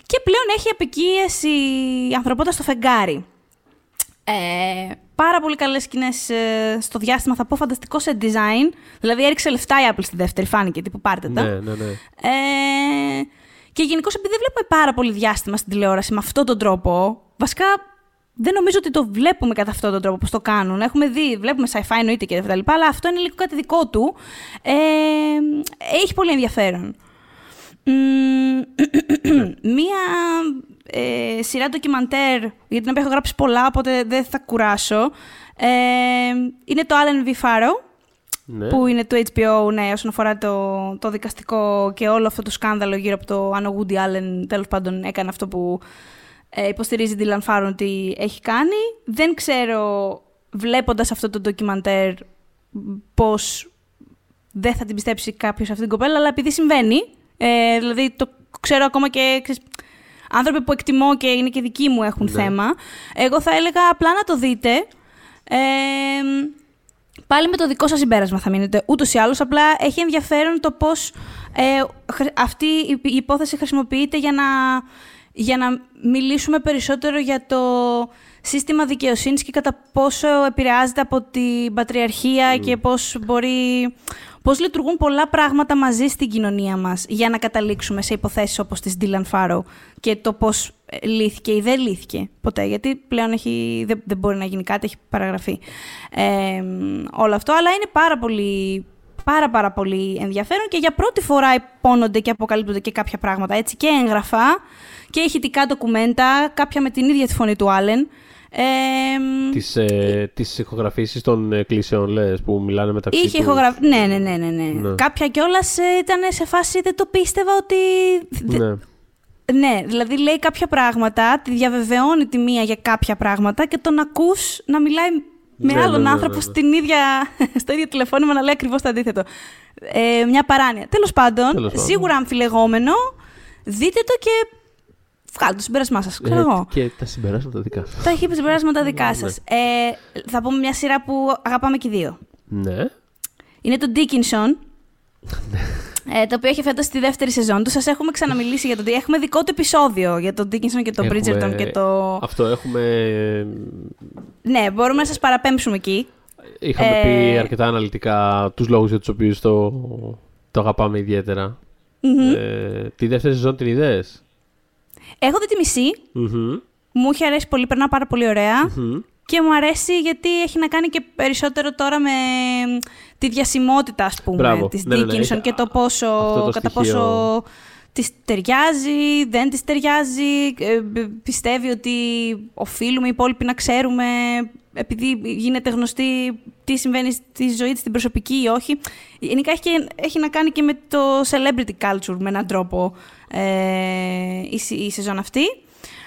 Και πλέον έχει απικίες η ανθρωπότητα στο φεγγάρι. Πάρα πολύ καλές σκηνές στο διάστημα, θα πω, φανταστικό σε design. Δηλαδή έριξε λεφτά η Apple στη δεύτερη, φάνηκε, τύπου πάρτε τα. Ναι. Και γενικώς, επειδή δεν βλέπουμε πάρα πολύ διάστημα στην τηλεόραση με αυτόν τον τρόπο, βασικά δεν νομίζω ότι το βλέπουμε κατά αυτόν τον τρόπο, πώς το κάνουν. Έχουμε δει, βλέπουμε sci-fi εννοείται και τα λοιπά, αλλά αυτό είναι λίγο κάτι δικό του. Έχει πολύ ενδιαφέρον. Μία σειρά ντοκιμαντέρ, για την οποία έχω γράψει πολλά, οπότε δεν θα κουράσω. Είναι το Allen v. Farrow, που είναι το HBO, όσον αφορά το δικαστικό και όλο αυτό το σκάνδαλο γύρω από το αν ο Woody Allen, τέλος πάντων, έκανε αυτό που υποστηρίζει Dylan Farron ότι έχει κάνει. Δεν ξέρω, βλέποντας αυτό το ντοκιμαντέρ, πώς δεν θα την πιστέψει κάποιος αυτή την κοπέλα, αλλά επειδή συμβαίνει, δηλαδή το ξέρω ακόμα και, ξέρεις, άνθρωποι που εκτιμώ και είναι και δικοί μου έχουν θέμα, εγώ θα έλεγα απλά να το δείτε. πάλι με το δικό σας συμπέρασμα θα μείνετε ούτως ή άλλως, απλά έχει ενδιαφέρον το πώς αυτή η υπόθεση χρησιμοποιείται για να μιλήσουμε περισσότερο για το σύστημα δικαιοσύνης και κατά πόσο επηρεάζεται από την πατριαρχία και πώς λειτουργούν πολλά πράγματα μαζί στην κοινωνία μας για να καταλήξουμε σε υποθέσεις όπως της Dylan Farrow και το πώς λύθηκε ή δεν λύθηκε ποτέ, γιατί πλέον δεν μπορεί να γίνει κάτι, έχει παραγραφεί όλο αυτό, αλλά είναι πάρα πολύ ενδιαφέρον και για πρώτη φορά υπόνονται και αποκαλύπτονται και κάποια πράγματα, έτσι, και έγγραφα και ηχητικά ντοκουμέντα, κάποια με την ίδια τη φωνή του Άλεν. Τις ηχογραφήσεις των κλήσεων, λες, που μιλάνε μεταξύ τους. Ναι. Κάποια κιόλας ήταν σε φάση δεν το πίστευα ότι... Ναι, δηλαδή λέει κάποια πράγματα, τη διαβεβαιώνει τη μία για κάποια πράγματα και τον ακούς να μιλάει με άλλον άνθρωπο. Στο ίδιο τηλεφώνημα να λέει ακριβώς το αντίθετο. Μια παράνοια. Τέλος πάντων, σίγουρα αμφιλεγόμενο, δείτε το και βγάλτε το συμπέρασμά σας, ξέρω εγώ. Και τα συμπεράσματα δικά σας. Τα έχει συμπεράσματα δικά σας. Θα πούμε μια σειρά που αγαπάμε και δύο. Ναι. Είναι το Dickinson. Το οποίο έχει φέτος τη δεύτερη σεζόν του. Σας έχουμε ξαναμιλήσει για τον Dickinson. Έχουμε δικό του επεισόδιο για τον Dickinson και τον Bridgerton και το... Αυτό έχουμε... Ναι, μπορούμε να σας παραπέμψουμε εκεί. Είχαμε πει αρκετά αναλυτικά τους λόγους για τους οποίους το αγαπάμε ιδιαίτερα. Mm-hmm. Τη δεύτερη σεζόν την είδες? Έχω δει τη μισή. Mm-hmm. Μου είχε αρέσει πολύ, περνά πάρα πολύ ωραία. Mm-hmm. Και μου αρέσει γιατί έχει να κάνει και περισσότερο τώρα με τη διασημότητα, ας πούμε, της Dickinson και το κατά πόσο της ταιριάζει, δεν της ταιριάζει, πιστεύει ότι οφείλουμε οι υπόλοιποι να ξέρουμε επειδή γίνεται γνωστή τι συμβαίνει στη ζωή της, την προσωπική ή όχι. Γενικά έχει να κάνει και με το celebrity culture με έναν τρόπο η σεζόν αυτή.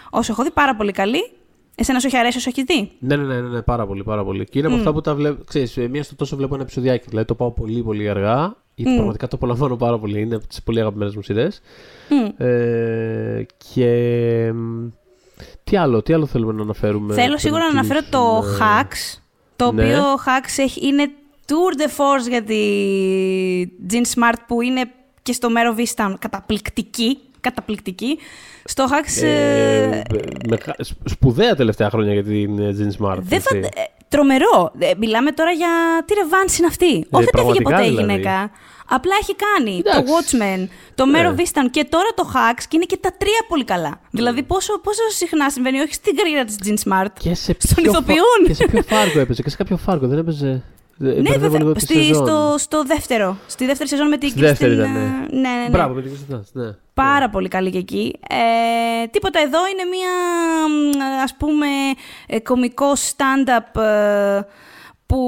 Όσο έχω δει, πάρα πολύ καλή. Εσένα σου έχει αρέσει όσο έχει δει? Ναι, πάρα πολύ. Και είναι από αυτά που τα βλέπω. Ξέρεις, μία στο τόσο βλέπω ένα επεισοδιάκι. Δηλαδή το πάω πολύ αργά, γιατί πραγματικά το απολαμβάνω πάρα πολύ. Είναι από τις πολύ αγαπημένες μου σειρές. Και. Τι άλλο θέλουμε να αναφέρουμε? Θέλω σίγουρα να αναφέρω το Hacks. Το οποίο Hacks είναι tour de force για τη Jean Smart που είναι και στο Mayor of East Town καταπληκτική. Στο Hacks... Σπουδαία τελευταία χρόνια για την Jean Smart. Τρομερό. Μιλάμε τώρα για τι ρεβάνς είναι αυτή. Όχι δεν φύγε ποτέ η γυναίκα. Απλά έχει κάνει το Watchmen, το Mayor of East Town και τώρα το Hacks και είναι και τα τρία πολύ καλά. Δηλαδή πόσο συχνά συμβαίνει, όχι στην καριέρα της Jean Smart, και στον ηθοποιούν. Και σε ποιο φάρκο έπαιζε, δεν έπαιζε... Ναι, βέβαια, στη δεύτερη σεζόν με την Κρίστιν. Ναι. Μπράβο, με την Κρίστιν, ναι. Πάρα πολύ καλή και εκεί. Τίποτα, εδώ είναι μια, ας πούμε, κωμικό stand-up που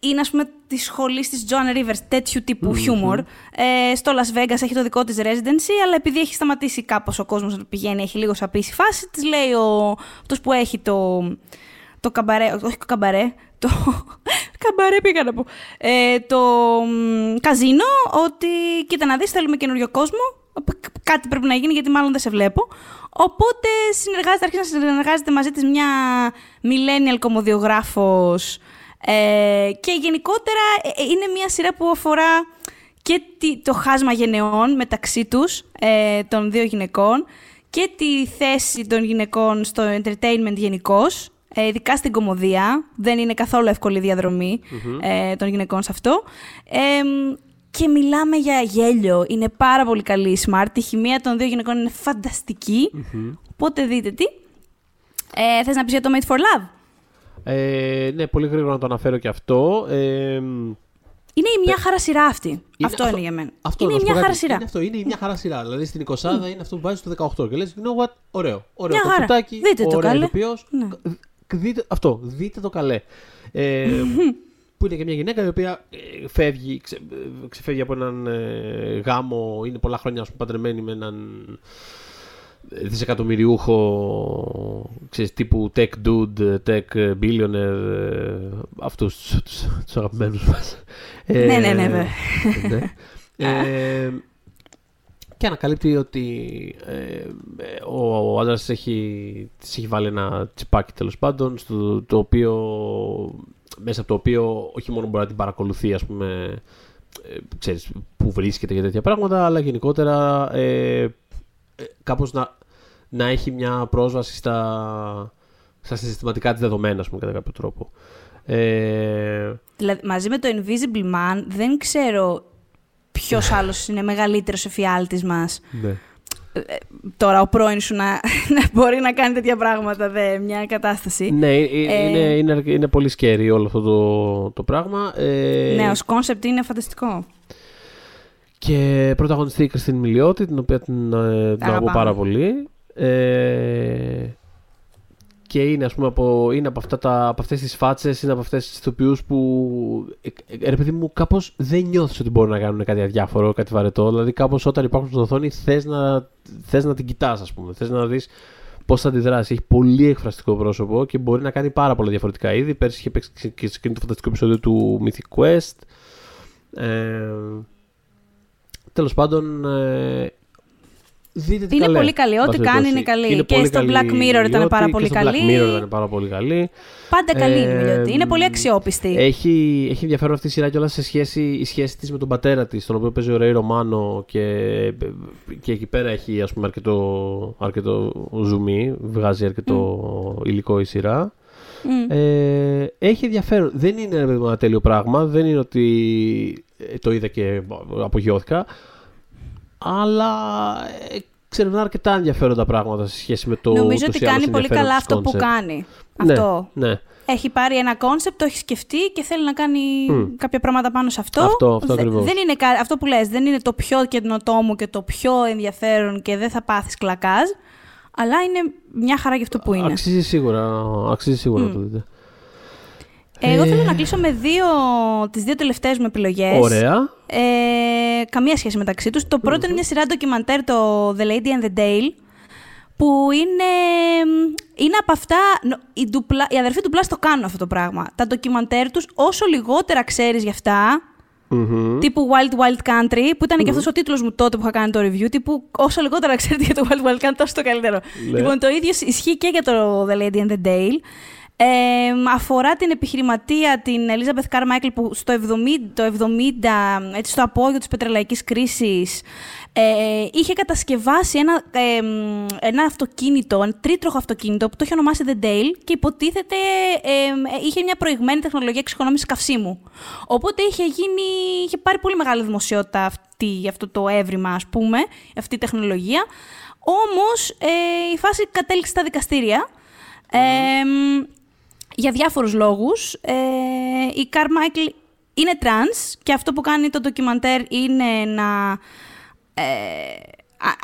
είναι, ας πούμε, της σχολής της Joan Rivers, τέτοιου τύπου χιούμορ. Στο Las Vegas έχει το δικό της residency, αλλά επειδή έχει σταματήσει κάπως ο κόσμος να το πηγαίνει, έχει λίγο σαπίσει φάση, της λέει αυτός που έχει το καμπαρέ, όχι το καμπαρέ, το καμπαρέ πήγα να πω, το καζίνο, ότι κοίτα να δεις, θέλουμε καινούριο κόσμο, κάτι πρέπει να γίνει γιατί μάλλον δεν σε βλέπω. Οπότε αρχίζει να συνεργάζεται μαζί της μια millennial κομμωδιογράφος και γενικότερα είναι μια σειρά που αφορά και το χάσμα γενεών μεταξύ τους, των δύο γυναικών, και τη θέση των γυναικών στο entertainment γενικώς. Ειδικά στην κωμωδία. Δεν είναι καθόλου εύκολη η διαδρομή των γυναικών σε αυτό. Και μιλάμε για γέλιο. Είναι πάρα πολύ καλή η Smart. Η χημεία των δύο γυναικών είναι φανταστική. Οπότε δείτε τι. Θες να πεις για το Made for Love? Ναι, πολύ γρήγορα να το αναφέρω και αυτό. Είναι η μια χαρά σειρά αυτή. Αυτό είναι για μένα. Είναι η μια χαρά σειρά. Δηλαδή στην 20η είναι αυτό που βάζει στο 18 και λες, you know what, ωραίο κοτσουτάκι, ωραίο ηθοποιός. Δείτε το καλέ. Που είναι και μια γυναίκα η οποία ξεφεύγει από έναν γάμο, είναι πολλά χρόνια παντρεμένη με έναν δισεκατομμυριούχο, τύπου tech dude, tech billionaire, αυτούς τους αγαπημένους μας. Ναι. Και ανακαλύπτει ότι ο άντρας της έχει βάλει ένα τσιπάκι, τέλος πάντων, το οποίο μέσα από το οποίο όχι μόνο μπορεί να την παρακολουθεί, ας πούμε, ξέρεις, που βρίσκεται για τέτοια πράγματα, αλλά γενικότερα κάπως να έχει μια πρόσβαση στα συστηματικά της δεδομένα, ας πούμε, κατά κάποιο τρόπο. Δηλαδή, μαζί με το Invisible Man δεν ξέρω ποιος άλλος είναι μεγαλύτερος εφιάλτης μας. Ναι. Τώρα ο πρώην σου να μπορεί να κάνει τέτοια πράγματα, μια κατάσταση. Ναι, είναι πολύ σκέρι όλο αυτό το πράγμα. Ναι, ως κόνσεπτ είναι φανταστικό. Και πρωταγωνιστεί η Κριστίν Μιλιώτη, την οποία την αγαπώ πάρα πολύ. Και είναι, ας πούμε, από αυτές τις φάτσες, είναι από αυτές τις ηθοποιούς που, ρε παιδί μου, κάπως δεν νιώθεις ότι μπορούν να κάνουν κάτι αδιάφορο, κάτι βαρετό. Δηλαδή, κάπως όταν υπάρχουν στην οθόνη, θες να την κοιτάς, ας πούμε. Θες να δεις πώς θα αντιδράσει. Έχει πολύ εκφραστικό πρόσωπο και μπορεί να κάνει πάρα πολλά διαφορετικά είδη. Πέρσι είχε παίξει και το φανταστικό επεισόδιο του Mythic Quest. Τέλος πάντων. Είναι καλέ. Πολύ καλή. Ό,τι κάνει είναι καλή. Και στο Black Mirror ήταν πάρα πολύ καλή. Πάντα καλή είναι η Μιλιώτη. Είναι πολύ αξιόπιστη. Έχει ενδιαφέρον αυτή η σειρά κιόλας σε σχέση της με τον πατέρα της, τον οποίο παίζει ο Ρέι Ρομάνο, και εκεί πέρα έχει, ας πούμε, αρκετό ζουμί. Βγάζει αρκετό υλικό η σειρά. Έχει ενδιαφέρον. Δεν είναι ένα τέλειο πράγμα. Δεν είναι ότι το είδα και απογειώθηκα. Αλλά ξερευνά αρκετά ενδιαφέροντα πράγματα σε σχέση με το. Νομίζω ότι κάνει πολύ καλά αυτό concept που κάνει. Ναι, αυτό. Ναι. Έχει πάρει ένα κόνσεπτ, το έχει σκεφτεί και θέλει να κάνει κάποια πράγματα πάνω σε αυτό. Αυτό ακριβώς. Αυτό που λες, δεν είναι το πιο καινοτόμο και το πιο ενδιαφέρον και δεν θα πάθεις κλακάζ. Αλλά είναι μια χαρά για αυτό που είναι. Αξίζει σίγουρα να το δείτε. Εγώ θέλω να κλείσω με τις δύο τελευταίες μου επιλογές. Ωραία. Καμία σχέση μεταξύ τους. Το πρώτο είναι μια σειρά ντοκιμαντέρ, το The Lady and the Dale, που είναι από αυτά. Οι αδερφοί του Ντουπλάς το κάνουν αυτό το πράγμα. Τα ντοκιμαντέρ τους, όσο λιγότερα ξέρεις γι' αυτά, τύπου Wild Wild Country, που ήταν και αυτός ο τίτλος μου τότε που είχα κάνει το review, τύπου όσο λιγότερα ξέρετε για το Wild Wild Country, τόσο το καλύτερο. Yeah. Λοιπόν, το ίδιο ισχύει και για το The Lady and the Dale. Αφορά την επιχειρηματία, την Elizabeth Carmichael, που το 70, έτσι, στο απόγειο της πετρελαϊκής κρίσης, είχε κατασκευάσει ένα αυτοκίνητο, ένα τρίτροχο αυτοκίνητο που το είχε ονομάσει The Dale και υποτίθεται είχε μια προηγμένη τεχνολογία εξοικονόμησης καυσίμου. Οπότε είχε πάρει πολύ μεγάλη δημοσιότητα αυτό το έβριμα, ας πούμε, αυτή η τεχνολογία. Όμως η φάση κατέληξε στα δικαστήρια. Για διάφορους λόγους. Η Carmichael είναι τρανς και αυτό που κάνει το ντοκιμαντέρ είναι να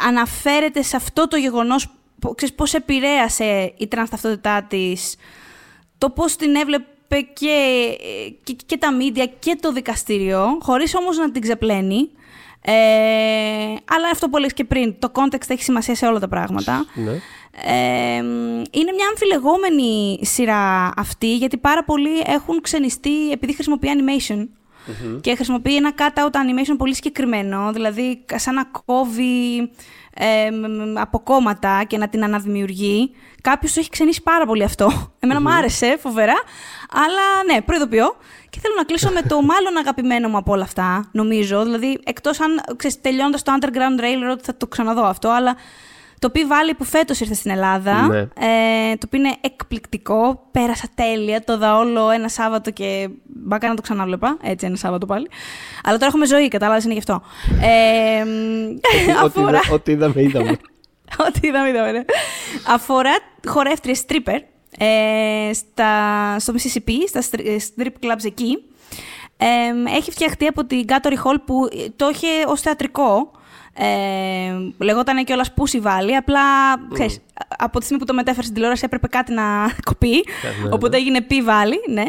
αναφέρεται σε αυτό το γεγονός, ξέρεις, πώς επηρέασε η τρανς ταυτότητά της, το πώς την έβλεπε και τα μίντια και το δικαστήριο, χωρίς όμως να την ξεπλένει. Αλλά αυτό που λες και πριν, το context έχει σημασία σε όλα τα πράγματα. Ναι. Είναι μια αμφιλεγόμενη σειρά αυτή, γιατί πάρα πολλοί έχουν ξενιστεί επειδή χρησιμοποιεί animation. Και χρησιμοποιεί ένα cut-out animation πολύ συγκεκριμένο, δηλαδή σαν να κόβει από κόμματα και να την αναδημιουργεί. Κάποιος το έχει ξενήσει πάρα πολύ αυτό. Εμένα μου άρεσε φοβερά, αλλά ναι, προειδοποιώ. Και θέλω να κλείσω με το μάλλον αγαπημένο μου από όλα αυτά, νομίζω. Δηλαδή, εκτός αν τελειώντας το Underground Railroad θα το ξαναδώ αυτό, αλλά το P-Valley που φέτος ήρθε στην Ελλάδα, ναι, το οποίο είναι εκπληκτικό, πέρασα τέλεια, το δα όλο ένα Σάββατο και μπάκα να το ξαναβλέπα, έτσι ένα Σάββατο πάλι. Αλλά τώρα έχουμε ζωή, κατάλαβες, είναι γι' αυτό. Ό,τι είδαμε, είδαμε. Αφορά χορεύτριες stripper στο Mississippi, στα strip clubs εκεί. Έχει φτιαχτεί από την Gattery Hall που το είχε ως θεατρικό. Λεγόταν κιόλα Pussy Valley, απλά ξέρεις, από τη στιγμή που το μετέφερε στην τηλεόραση έπρεπε κάτι να κοπεί. Οπότε έγινε P-Valley, ναι.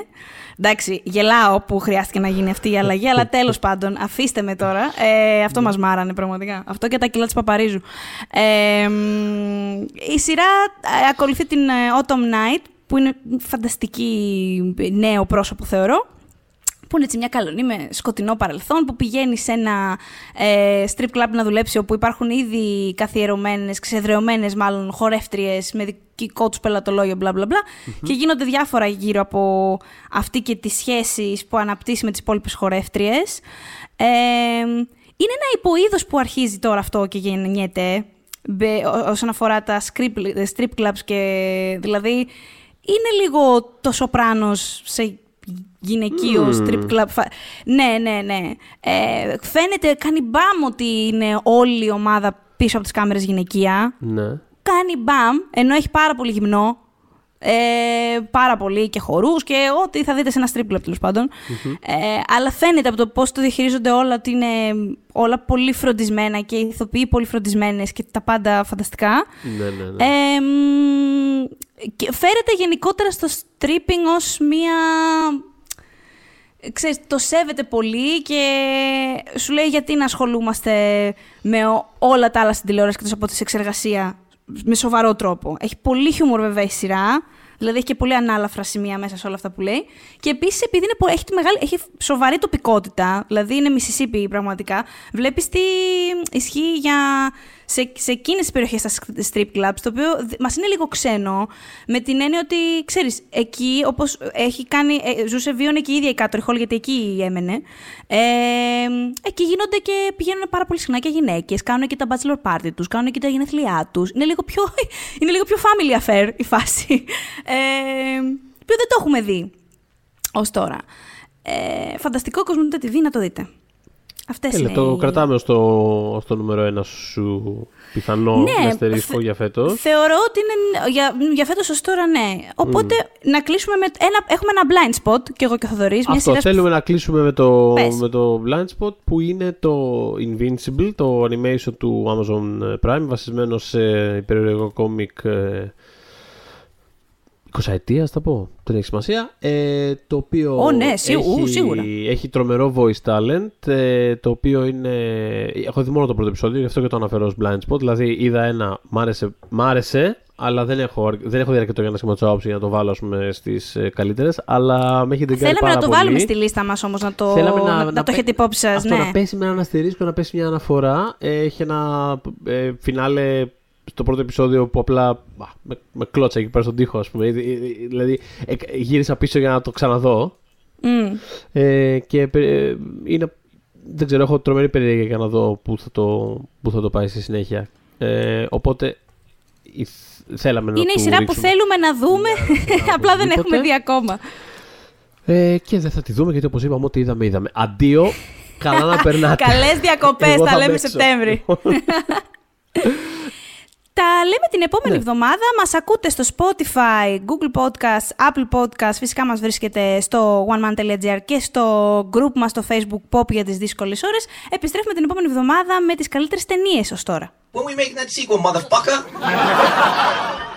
Εντάξει, γελάω που χρειάστηκε να γίνει αυτή η αλλαγή, αλλά τέλος πάντων, αφήστε με τώρα. Αυτό μας μάρανε πραγματικά. Αυτό και τα κιλά της Παπαρίζου. Η σειρά ακολουθεί την Autumn Night, που είναι φανταστική νέο πρόσωπο, θεωρώ. που είναι έτσι μια καλονή με σκοτεινό παρελθόν, που πηγαίνει σε ένα strip club να δουλέψει, όπου υπάρχουν ήδη καθιερωμένες, ξεδρεωμένες μάλλον χορεύτριες με δικό τους πελατολόγιο, μπλα μπλα μπλα. Mm-hmm. Και γίνονται διάφορα γύρω από αυτή και τις σχέσεις που αναπτύσσει με τις υπόλοιπες χορεύτριες. Είναι ένα υποείδος που αρχίζει τώρα αυτό και γεννιέται όσον αφορά τα strip clubs και δηλαδή είναι λίγο το Σοπράνος σε γυναικείο strip club. Ναι. Φαίνεται, κάνει μπαμ ότι είναι όλη η ομάδα πίσω από τις κάμερες γυναικεία. Ναι. Κάνει μπαμ, ενώ έχει πάρα πολύ γυμνό. Πάρα πολύ και χορούς και ό,τι θα δείτε σε ένα strip club τέλος πάντων. Mm-hmm. Αλλά φαίνεται από το πώς το διαχειρίζονται όλα ότι είναι όλα πολύ φροντισμένα και οι ηθοποιοί πολύ φροντισμένες και τα πάντα φανταστικά. Ναι. Και φέρεται γενικότερα στο stripping ως μία... Ξέρεις, το σέβεται πολύ και σου λέει γιατί να ασχολούμαστε με όλα τα άλλα στην τηλεόραση και τόσο από τη σεξεργασία με σοβαρό τρόπο. Έχει πολύ χιούμορ βέβαια η σειρά, δηλαδή έχει και πολύ ανάλαφρα σημεία μέσα σε όλα αυτά που λέει. Και επίσης επειδή είναι, έχει σοβαρή τοπικότητα, δηλαδή είναι Μισισίπι πραγματικά, βλέπεις τι ισχύει για... σε εκείνες τις περιοχές στα strip clubs, το οποίο μας είναι λίγο ξένο, με την έννοια ότι, ξέρεις, εκεί όπως έχει κάνει, ζούσε, βίωνε και η ίδια η Κάτω Ριχόλ, γιατί εκεί έμενε. Εκεί γίνονται και πηγαίνουν πάρα πολύ συχνά και γυναίκες, κάνουν και τα bachelor party τους, κάνουν και τα γενεθλιά τους. Είναι λίγο πιο family affair η φάση, που δεν το έχουμε δει ως τώρα. Φανταστικό, Cosmote TV, να το δείτε. Το κρατάμε στο νούμερο ένα σου πιθανό αστερίσκο για φέτος. Θεωρώ ότι είναι για φέτος ως τώρα, ναι. Οπότε να κλείσουμε με έχουμε ένα blind spot, και εγώ και ο Θοδωρής. Αυτό θέλουμε να κλείσουμε με το blind spot, που είναι το Invincible, το animation του Amazon Prime, βασισμένο σε υπερηρωικό κόμικ 20ετίας, θα πω, δεν έχει σημασία. Το οποίο έχει τρομερό voice talent. Το οποίο είναι. Έχω δει μόνο το πρώτο επεισόδιο, γι' αυτό και το αναφέρω ως blind spot. Δηλαδή είδα ένα, μ' άρεσε, αλλά δεν έχω διαρκετό για να σχηματίσω άποψη για να το βάλω στις καλύτερες. Αλλά με έχει εντεγκάρει πάρα πολύ. Θέλαμε να το βάλουμε στη λίστα μας όμως, να το έχετε υπόψη σας. Ναι. Να πέσει με έναν αστερίσκο, να πέσει μια αναφορά. Έχει ένα φινάλε. Το πρώτο επεισόδιο που απλά με κλώτσα εκεί πέρα στον τοίχο, ας πούμε. Δηλαδή γύρισα πίσω για να το ξαναδώ. Και είναι, δεν ξέρω, έχω τρομερή περιέργεια για να δω πού θα το πάει στη συνέχεια. Οπότε θέλαμε να είναι η σειρά που θέλουμε να δούμε, απλά δεν έχουμε δει ακόμα. Και δεν θα τη δούμε, γιατί όπως είπαμε, ό,τι είδαμε. Αντίο, καλά να περνάτε. Καλές διακοπές, τα λέμε Σεπτέμβρη. Τα λέμε την επόμενη εβδομάδα. Μας ακούτε στο Spotify, Google Podcast, Apple Podcast. Φυσικά μας βρίσκεται στο oneman.gr και στο group μας στο Facebook Pop για τις δύσκολες ώρες. Επιστρέφουμε την επόμενη εβδομάδα με τις καλύτερες ταινίες ως τώρα. When we make that sequel, motherfucker!